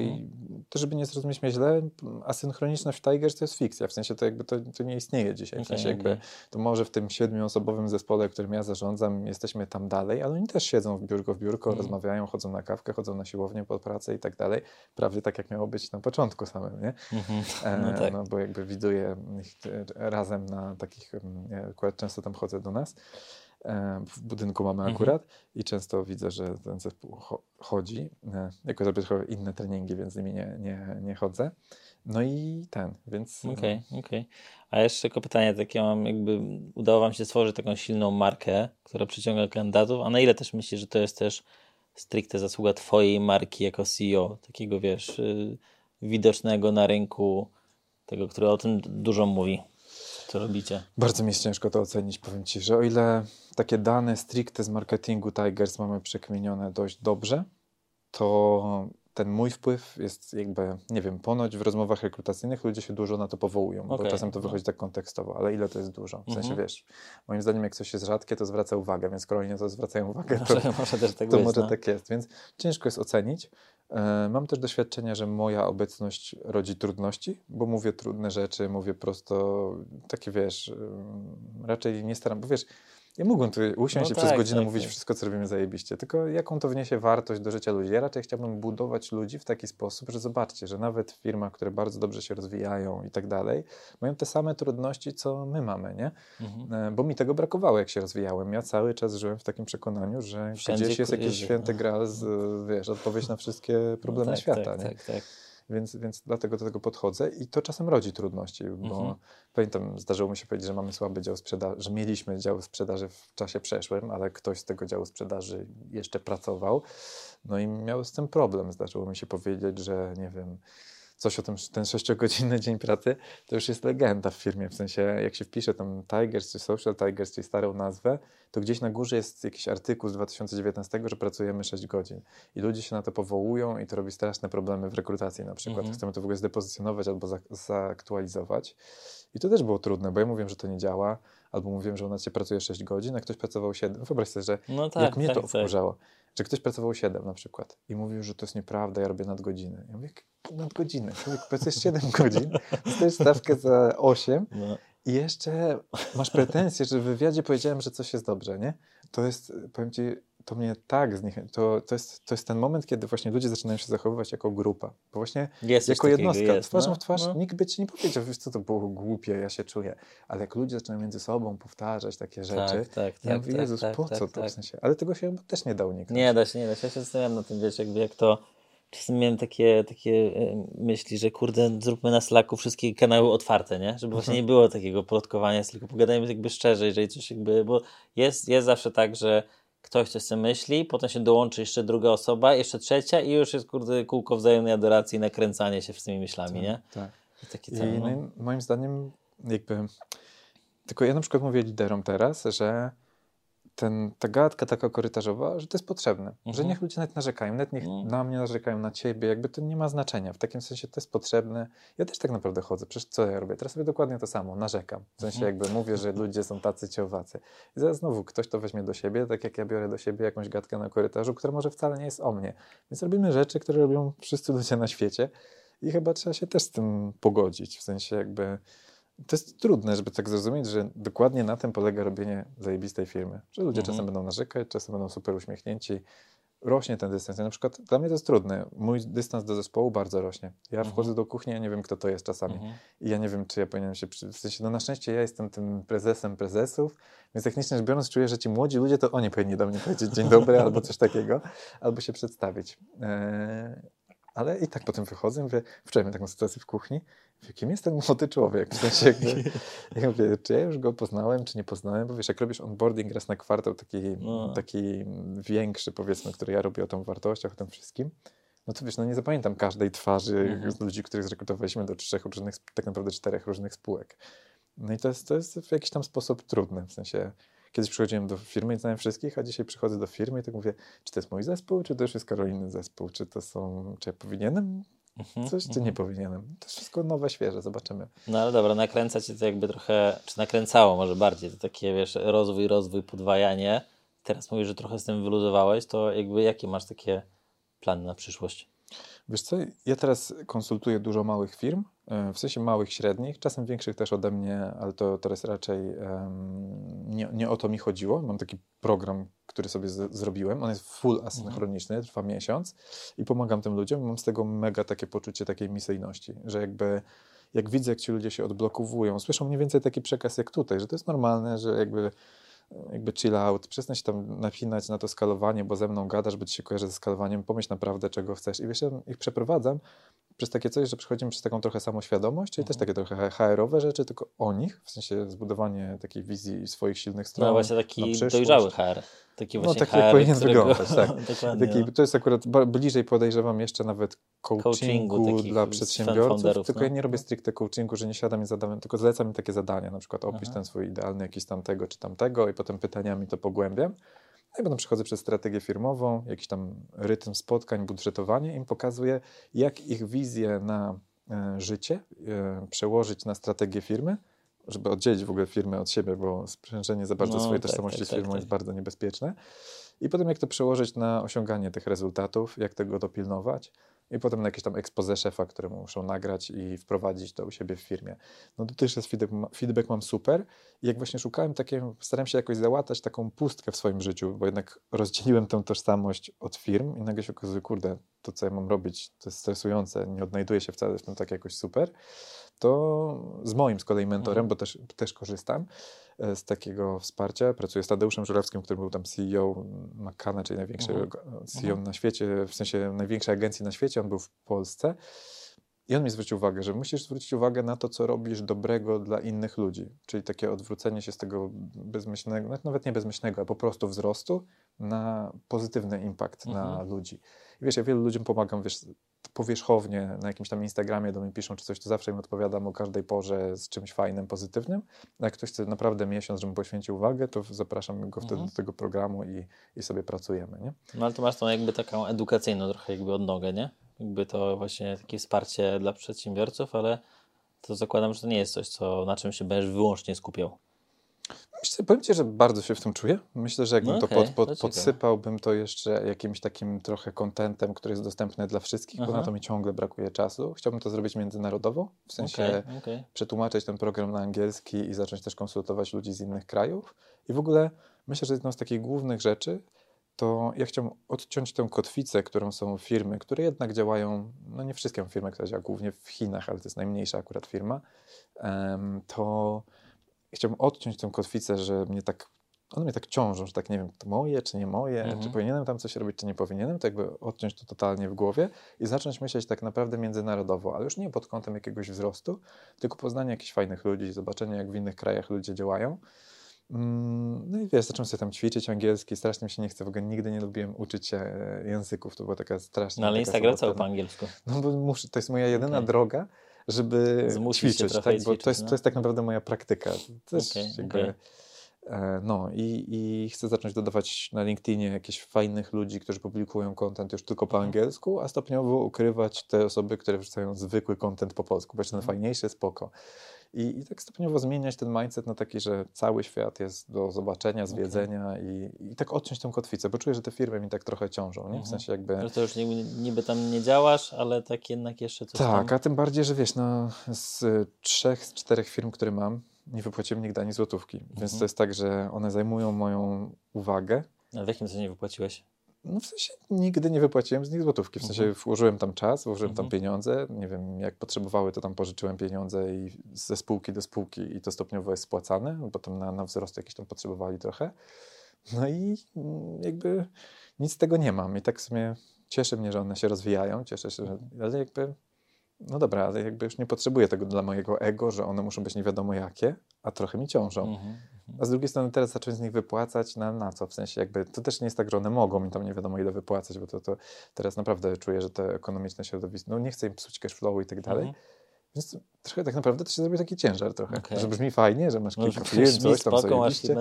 to, żeby nie zrozumieć mnie źle, asynchroniczność w Tigers to jest fikcja, w sensie to jakby to nie istnieje dzisiaj. W sensie jakby to może w tym 7-osobowym zespole, którym ja zarządzam, jesteśmy tam dalej, ale oni też siedzą w biurko, rozmawiają, chodzą na kawkę, chodzą na siłownię po pracę i tak dalej. Prawie tak, jak miało być na początku samym, nie? No tak. No, bo jakby widuję ich razem na takich, akurat często tam chodzę do nas, w budynku mamy akurat i często widzę, że ten zespół chodzi, jako zrobię trochę inne treningi, więc z nimi nie chodzę. No i ten, więc... Okej. A jeszcze tylko pytanie takie mam, jakby udało wam się stworzyć taką silną markę, która przyciąga kandydatów, a na ile też myślisz, że to jest też stricte zasługa twojej marki jako CEO, takiego wiesz, widocznego na rynku, tego, który o tym dużo mówi, co robicie? Bardzo mi jest ciężko to ocenić, powiem ci, że o ile takie dane stricte z marketingu Tigers mamy przekminione dość dobrze, to ten mój wpływ jest jakby, nie wiem, ponoć w rozmowach rekrutacyjnych ludzie się dużo na to powołują, bo czasem to wychodzi tak kontekstowo, ale ile to jest dużo? W sensie, wiesz, moim zdaniem jak coś jest rzadkie, to zwraca uwagę, więc skoro oni na to zwracają uwagę, to może tak jest, więc ciężko jest ocenić. Mam też doświadczenie, że moja obecność rodzi trudności, bo mówię trudne rzeczy, mówię prosto, takie wiesz, raczej nie staram, bo wiesz, ja mógłbym tu usiąść i przez godzinę mówić wszystko, co robimy zajebiście, tylko jaką to wniesie wartość do życia ludzi. Ja raczej chciałbym budować ludzi w taki sposób, że zobaczcie, że nawet w firmach, które bardzo dobrze się rozwijają i tak dalej, mają te same trudności, co my mamy, nie? Bo mi tego brakowało, jak się rozwijałem. Ja cały czas żyłem w takim przekonaniu, że wszędzie gdzieś jest jakiś święty graal, wiesz, odpowiedź na wszystkie problemy świata, nie? Tak. Więc dlatego do tego podchodzę i to czasem rodzi trudności, bo pamiętam, zdarzyło mi się powiedzieć, że mamy słaby dział sprzedaży, że mieliśmy dział sprzedaży w czasie przeszłym, ale ktoś z tego działu sprzedaży jeszcze pracował, no i miał z tym problem. Zdarzyło mi się powiedzieć, że nie wiem, coś o tym, ten 6-godzinny dzień pracy, to już jest legenda w firmie, w sensie jak się wpisze tam Tigers czy Social Tigers, czy starą nazwę, to gdzieś na górze jest jakiś artykuł z 2019, że pracujemy 6 godzin i ludzie się na to powołują i to robi straszne problemy w rekrutacji na przykład. Chcemy to w ogóle zdepozycjonować albo zaaktualizować i to też było trudne, bo ja mówiłem, że to nie działa, albo mówiłem, że u nas się pracuje 6 godzin, a ktoś pracował 7. Wyobraź sobie, że jak mnie to wkurzało, że ktoś pracował 7 na przykład i mówił, że to jest nieprawda, ja robię nadgodziny. Ja mówię, nadgodziny? Pracujesz 7 godzin, dostajesz stawkę za 8 i jeszcze masz pretensje, że w wywiadzie powiedziałem, że coś jest dobrze, nie? To jest, powiem ci, to mnie tak zniechęca. To jest ten moment, kiedy właśnie ludzie zaczynają się zachowywać jako grupa. Bo właśnie jako jednostka, twarzą w twarz, nikt by ci nie powiedział, wiesz co, to było głupie, ja się czuję. Ale jak ludzie zaczynają między sobą powtarzać takie rzeczy, ja mówię, Jezus, po co to w sensie? Ale tego się też nie da uniknąć. Nie da się. Ja się zastanawiam na tym, wiesz, jakby jak to... Czasem miałem takie myśli, że kurde, zróbmy na Slacku wszystkie kanały otwarte, nie? Żeby właśnie nie było takiego plotkowania, tylko pogadajmy jakby szczerze, jeżeli coś jakby... Bo jest zawsze tak, że ktoś coś sobie myśli, potem się dołączy jeszcze druga osoba, jeszcze trzecia i już jest kurde kółko wzajemnej adoracji i nakręcanie się wszystkimi myślami, nie? Tak. I moim zdaniem jakby... Tylko ja na przykład mówię liderom teraz, że ta gadka taka korytarzowa, że to jest potrzebne, że niech ludzie nawet narzekają, nawet niech na mnie narzekają, na ciebie, jakby to nie ma znaczenia, w takim sensie to jest potrzebne. Ja też tak naprawdę chodzę, przecież co ja robię? Teraz robię dokładnie to samo, narzekam, w sensie jakby mówię, że ludzie są tacy ci owacy. I zaraz znowu ktoś to weźmie do siebie, tak jak ja biorę do siebie jakąś gadkę na korytarzu, która może wcale nie jest o mnie. Więc robimy rzeczy, które robią wszyscy ludzie na świecie i chyba trzeba się też z tym pogodzić, w sensie jakby... To jest trudne, żeby tak zrozumieć, że dokładnie na tym polega robienie zajebistej firmy. Że ludzie czasem będą narzekać, czasem będą super uśmiechnięci. Rośnie ten dystans. Ja na przykład dla mnie to jest trudne. Mój dystans do zespołu bardzo rośnie. Ja wchodzę do kuchni, ja nie wiem, kto to jest czasami. I ja nie wiem, czy ja powinienem się... W sensie, no na szczęście ja jestem tym prezesem prezesów, więc technicznie rzecz biorąc czuję, że ci młodzi ludzie to oni powinni do mnie powiedzieć dzień dobry albo coś takiego, albo się przedstawić. Ale i tak potem wychodzę, mówię, wczoraj miałem taką sytuację w kuchni, mówię, kim jest ten młody człowiek? W sensie jakby, ja mówię, czy ja już go poznałem, czy nie poznałem, bo wiesz, jak robisz onboarding raz na kwartał, taki większy powiedzmy, który ja robię o tą wartościach, o tym wszystkim, no to wiesz, no nie zapamiętam każdej twarzy ludzi, których zrekrutowaliśmy do tak naprawdę czterech różnych spółek. No i to jest w jakiś tam sposób trudny, w sensie... Kiedyś przychodziłem do firmy i znałem wszystkich, a dzisiaj przychodzę do firmy i tak mówię, czy to jest mój zespół, czy to już jest Karoliny zespół, czy ja powinienem coś, czy nie powinienem. To wszystko nowe, świeże, zobaczymy. No ale dobra, nakręca cię to jakby trochę, czy nakręcało może bardziej, to takie wiesz, rozwój, podwajanie. Teraz mówisz, że trochę z tym wyluzowałeś, to jakby jakie masz takie plany na przyszłość? Wiesz co, ja teraz konsultuję dużo małych firm, w sensie małych, średnich, czasem większych też ode mnie, ale to teraz raczej nie o to mi chodziło. Mam taki program, który sobie zrobiłem, on jest full asynchroniczny, trwa miesiąc i pomagam tym ludziom. Mam z tego mega takie poczucie takiej misyjności, że jakby jak widzę, jak ci ludzie się odblokowują, słyszą mniej więcej taki przekaz jak tutaj, że to jest normalne, że jakby chill out, przestań się tam napinać na to skalowanie, bo ze mną gadasz, bo ci się kojarzy ze skalowaniem, pomyśl naprawdę, czego chcesz. I wiesz, ja ich przeprowadzam przez takie coś, że przechodzimy przez taką trochę samoświadomość, czyli też takie trochę HR-owe rzeczy, tylko o nich, w sensie zbudowanie takiej wizji swoich silnych stron. No właśnie taki dojrzały HR. Taki właśnie no taki HR, powinien wyglądać, tak. Taki, to jest akurat bliżej podejrzewam jeszcze nawet coachingu dla przedsiębiorców, tylko ja nie robię stricte coachingu, że nie siadam i zadam, tylko zlecam mi takie zadania, na przykład opisz ten swój idealny jakiś tamtego czy tamtego i potem pytaniami to pogłębiam. No i potem przechodzę przez strategię firmową, jakiś tam rytm spotkań, budżetowanie, im pokazuję, jak ich wizję na życie przełożyć na strategię firmy, żeby oddzielić w ogóle firmę od siebie, bo sprzężenie za bardzo swojej tożsamości z firmą jest bardzo niebezpieczne. I potem jak to przełożyć na osiąganie tych rezultatów, jak tego dopilnować. I potem na jakieś tam expose szefa, które muszą nagrać i wprowadzić to u siebie w firmie. No dotychczas feedback mam super. I jak właśnie szukałem takiego, starałem się jakoś załatać taką pustkę w swoim życiu, bo jednak rozdzieliłem tę tożsamość od firm i nagle się okazuje, kurde, to co ja mam robić, to jest stresujące, nie odnajduję się wcale w tym tak jakoś super. To z moim z kolei mentorem, bo też korzystam z takiego wsparcia. Pracuję z Tadeuszem Żurawskim, który był tam CEO McCanna, czyli największego CEO na świecie, w sensie największej agencji na świecie. On był w Polsce i on mi zwrócił uwagę, że musisz zwrócić uwagę na to, co robisz dobrego dla innych ludzi. Czyli takie odwrócenie się z tego bezmyślnego, nawet nie bezmyślnego, ale po prostu wzrostu na pozytywny impact na ludzi. I wiesz, ja wielu ludziom pomagam, wiesz, powierzchownie na jakimś tam Instagramie do mnie piszą czy coś, to zawsze im odpowiadam o każdej porze z czymś fajnym, pozytywnym. A jak ktoś chce naprawdę miesiąc, żebym poświęcił uwagę, to zapraszam go wtedy do tego programu i sobie pracujemy, nie? No ale to masz tą jakby taką edukacyjną trochę jakby odnogę, nie? Jakby to właśnie takie wsparcie dla przedsiębiorców, ale to zakładam, że to nie jest coś, na czym się będziesz wyłącznie skupiał. Powiem Ci, że bardzo się w tym czuję. Myślę, że jakbym podsypałbym to jeszcze jakimś takim trochę kontentem, który jest dostępny dla wszystkich, bo na to mi ciągle brakuje czasu. Chciałbym to zrobić międzynarodowo, w sensie przetłumaczyć ten program na angielski i zacząć też konsultować ludzi z innych krajów. I w ogóle myślę, że jedną z takich głównych rzeczy to ja chciałem odciąć tę kotwicę, którą są firmy, które jednak działają, no nie wszystkie firmy, która działa głównie w Chinach, ale to jest najmniejsza akurat firma, to... Chciałbym odciąć tę kotwicę, że one mnie tak ciążą, że tak nie wiem, to moje, czy nie moje, czy powinienem tam coś robić, czy nie powinienem, to jakby odciąć to totalnie w głowie i zacząć myśleć tak naprawdę międzynarodowo, ale już nie pod kątem jakiegoś wzrostu, tylko poznanie jakichś fajnych ludzi, zobaczenie jak w innych krajach ludzie działają. No i wiesz, zacząłem sobie tam ćwiczyć angielski, strasznie mi się nie chce, w ogóle nigdy nie lubiłem uczyć się języków, to była taka straszna... No ale Instagram cały po angielsku. No bo to jest moja jedyna droga. żeby ćwiczyć, tak? Bo to jest tak naprawdę moja praktyka. To jest No i chcę zacząć dodawać na LinkedInie jakichś fajnych ludzi, którzy publikują content już tylko po angielsku, a stopniowo ukrywać te osoby, które wrzucają zwykły content po polsku, bo ten fajniejszy, spoko. I tak stopniowo zmieniać ten mindset na taki, że cały świat jest do zobaczenia, zwiedzenia i tak odciąć tę kotwicę, bo czuję, że te firmy mi tak trochę ciążą, nie? W sensie jakby... Że to już niby tam nie działasz, ale tak jednak jeszcze coś tam... Tak, a tym bardziej, że wiesz, no, z 3, 4 firm, które mam, nie wypłaciłem nigdy ani złotówki, więc to jest tak, że one zajmują moją uwagę. A w jakim sensie nie wypłaciłeś? No w sensie nigdy nie wypłaciłem z nich złotówki, w sensie włożyłem tam czas, włożyłem tam pieniądze, nie wiem, jak potrzebowały, to tam pożyczyłem pieniądze i ze spółki do spółki i to stopniowo jest spłacane, bo tam na wzrost jakieś tam potrzebowali trochę, no i jakby nic z tego nie mam i tak w sumie cieszy mnie, że one się rozwijają, cieszę się, ale jakby... No dobra, ale jakby już nie potrzebuję tego dla mojego ego, że one muszą być nie wiadomo jakie, a trochę mi ciążą. A z drugiej strony teraz zacząłem z nich wypłacać na co? W sensie jakby to też nie jest tak, że one mogą mi tam nie wiadomo ile wypłacać, bo to teraz naprawdę czuję, że to ekonomiczne środowisko, no nie chcę im psuć cash flowu i tak dalej. Więc trochę tak naprawdę to się zrobi taki ciężar trochę. Że brzmi fajnie, że masz kilka firm, coś tam sobie liście.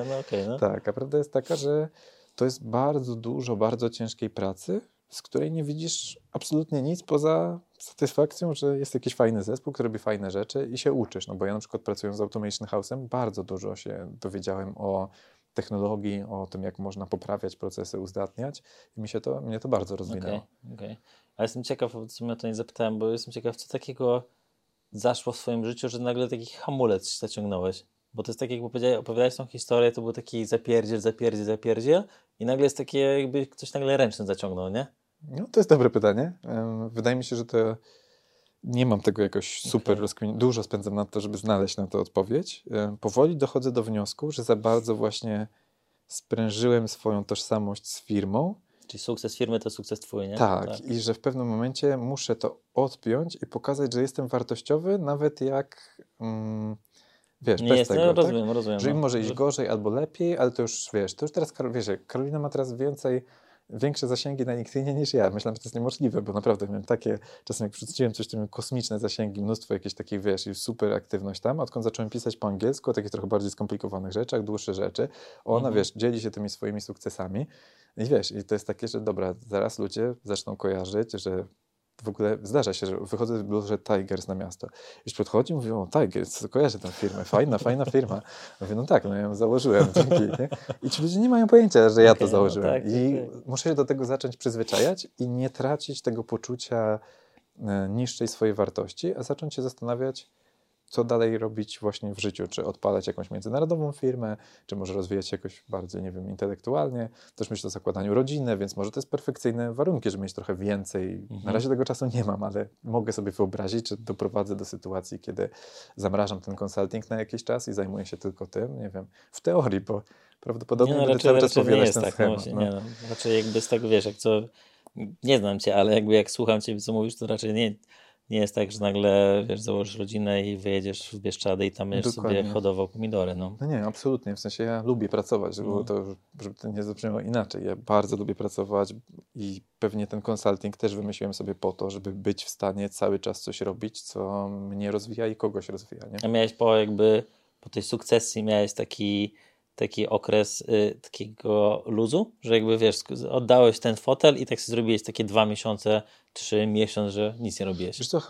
No. Tak, a prawda jest taka, że to jest bardzo dużo, bardzo ciężkiej pracy, z której nie widzisz absolutnie nic poza satysfakcją, że jest jakiś fajny zespół, który robi fajne rzeczy i się uczysz. No bo ja na przykład pracując z Automation House'em bardzo dużo się dowiedziałem o technologii, o tym jak można poprawiać procesy, uzdatniać i mnie to bardzo rozwinęło. Okay. A jestem ciekaw, w sumie to nie zapytałem, bo jestem ciekaw, co takiego zaszło w swoim życiu, że nagle taki hamulec zaciągnąłeś. Bo to jest tak, jak opowiadałeś tą historię, to był taki zapierdziel i nagle jest takie, jakby ktoś nagle ręczny zaciągnął, nie? No, to jest dobre pytanie. Wydaje mi się, że to nie mam tego jakoś super rozkminione. Dużo spędzam na to, żeby znaleźć na to odpowiedź. Powoli dochodzę do wniosku, że za bardzo właśnie sprężyłem swoją tożsamość z firmą. Czyli sukces firmy to sukces twój, nie? Tak. I że w pewnym momencie muszę to odpiąć i pokazać, że jestem wartościowy, nawet jak... Wiesz, nie bez jest, tego, no, rozumiem. Że im może iść gorzej albo lepiej, ale to już, wiesz, teraz, wiesz, Karolina ma teraz większe zasięgi na LinkedInie niż ja. Myślałem, że to jest niemożliwe, bo naprawdę miałem takie, czasem jak przerzuciłem coś, to miałem kosmiczne zasięgi, mnóstwo jakichś takich, wiesz, i super aktywność tam, odkąd zacząłem pisać po angielsku o takich trochę bardziej skomplikowanych rzeczach, dłuższe rzeczy, ona, wiesz, dzieli się tymi swoimi sukcesami i wiesz, i to jest takie, że dobra, zaraz ludzie zaczną kojarzyć, że w ogóle zdarza się, że wychodzę w bluzce Tigers na miasto. I podchodzi i mówi, o Tigers, kojarzę tę firmę, fajna firma. Mówię, no tak, no ja ją założyłem. Dzięki, nie? I ci ludzie nie mają pojęcia, że ja to założyłem. No tak, muszę się do tego zacząć przyzwyczajać i nie tracić tego poczucia niższej swojej wartości, a zacząć się zastanawiać, co dalej robić właśnie w życiu, czy odpalać jakąś międzynarodową firmę, czy może rozwijać się jakoś bardziej, nie wiem, intelektualnie. Też myślę o zakładaniu rodziny, więc może to jest perfekcyjne warunki, żeby mieć trochę więcej. Na razie tego czasu nie mam, ale mogę sobie wyobrazić, czy doprowadzę do sytuacji, kiedy zamrażam ten konsulting na jakiś czas i zajmuję się tylko tym, nie wiem, w teorii, bo prawdopodobnie będę cały czas powielać ten schemat. Raczej jakby z tego, wiesz, nie znam cię, ale jakby jak słucham ciebie, co mówisz, to raczej nie jest tak, że nagle, wiesz, założysz rodzinę i wyjedziesz w Bieszczady i tam będziesz sobie hodował pomidory. No nie, absolutnie. W sensie ja lubię pracować, żeby to nie zabrzmiało inaczej. Ja bardzo lubię pracować i pewnie ten konsulting też wymyśliłem sobie po to, żeby być w stanie cały czas coś robić, co mnie rozwija i kogoś rozwija. Nie? A miałeś po tej sukcesji miałeś taki okres takiego luzu, że jakby wiesz, oddałeś ten fotel i tak sobie zrobiłeś takie 2 miesiące, 3 miesiące, że nic nie robiłeś. Wiesz co,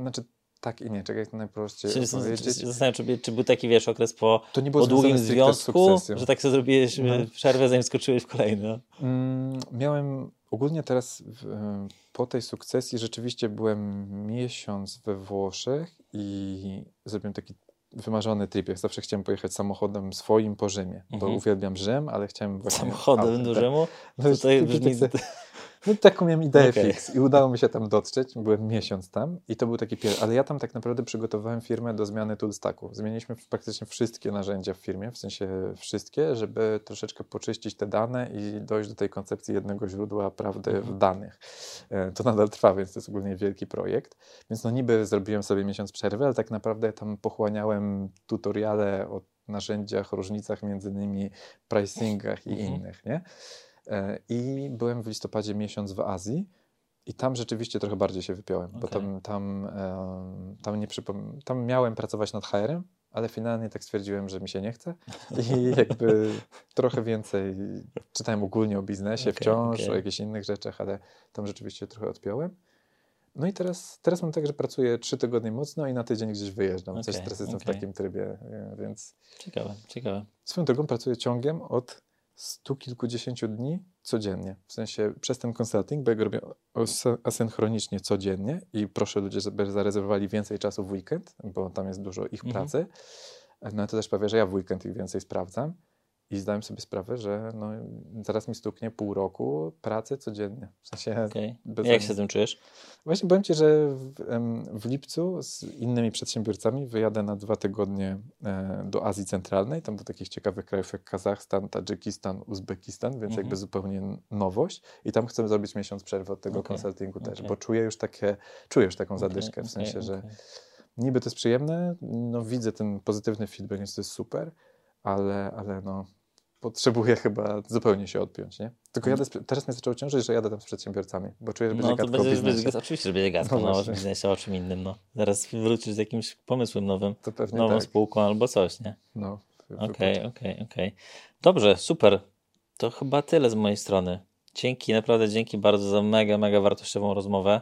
znaczy tak i nie, czekaj, jak to najprościej powiedzieć. Zastanawiam się, czy był taki, wiesz, okres po długim związku, że tak sobie zrobiłeś przerwę, zanim skoczyłeś w kolejny. Miałem ogólnie teraz po tej sukcesji rzeczywiście byłem miesiąc we Włoszech i zrobiłem taki wymarzony trip. Ja zawsze chciałem pojechać samochodem swoim po Rzymie, bo uwielbiam Rzym, ale chciałem właśnie... Samochodem do Rzymu? No taką miałem ideę fix i udało mi się tam dotrzeć. Byłem miesiąc tam i to był taki pierwszy... Ale ja tam tak naprawdę przygotowałem firmę do zmiany tool stacku. Zmieniliśmy praktycznie wszystkie narzędzia w firmie, w sensie wszystkie, żeby troszeczkę poczyścić te dane i dojść do tej koncepcji jednego źródła prawdy w danych. To nadal trwa, więc to jest ogólnie wielki projekt. Więc no niby zrobiłem sobie miesiąc przerwy, ale tak naprawdę tam pochłaniałem tutoriale o narzędziach, różnicach między nimi, pricingach i innych, nie? I byłem w listopadzie miesiąc w Azji I tam rzeczywiście trochę bardziej się wypiąłem, okay. Bo tam miałem pracować nad HR-em, ale finalnie tak stwierdziłem, że mi się nie chce i jakby trochę więcej czytałem ogólnie o biznesie wciąż, o jakichś innych rzeczach, ale tam rzeczywiście trochę odpiąłem. No i teraz mam tak, że pracuję 3 tygodnie mocno i na tydzień gdzieś wyjeżdżam. Okay, też teraz jestem w takim trybie, więc... Ciekawe. Swoją drogą pracuję ciągiem od 100 kilkudziesięciu dni codziennie. W sensie przez ten konsulting, bo ja go robię asynchronicznie codziennie i proszę ludzi, żeby zarezerwowali więcej czasu w weekend, bo tam jest dużo ich pracy. No to też powiem, że ja w weekend ich więcej sprawdzam i zdałem sobie sprawę, że no, zaraz mi stuknie pół roku pracy codziennie. W sensie Jak się z tym czujesz? Właśnie powiem Ci, że w lipcu z innymi przedsiębiorcami wyjadę na 2 tygodnie do Azji Centralnej, tam do takich ciekawych krajów jak Kazachstan, Tadżykistan, Uzbekistan, więc jakby zupełnie nowość i tam chcę zrobić miesiąc przerwy od tego konsultingu też, bo czuję już taką zadyszkę, w sensie, że niby to jest przyjemne, no widzę ten pozytywny feedback, więc to jest super, ale no potrzebuję chyba zupełnie się odpiąć, nie? Tylko teraz mnie zaczęło ciążyć, że jadę tam z przedsiębiorcami, bo czuję, że będzie gadko o biznesie. Oczywiście, że będzie gadko o biznesie, o czym innym, no. Zaraz wrócisz z jakimś pomysłem nowym, to pewnie nową spółką albo coś, nie? No. Okej. Dobrze, super. To chyba tyle z mojej strony. Naprawdę dzięki bardzo za mega wartościową rozmowę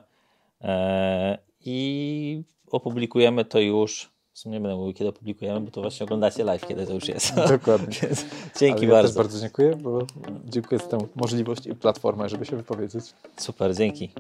i opublikujemy to już. W sumie nie będę mówił, kiedy opublikujemy, bo to właśnie oglądacie live, kiedy to już jest. Dokładnie. Dzięki ja bardzo. Też bardzo dziękuję, bo dziękuję za tę możliwość i platformę, żeby się wypowiedzieć. Super, dzięki.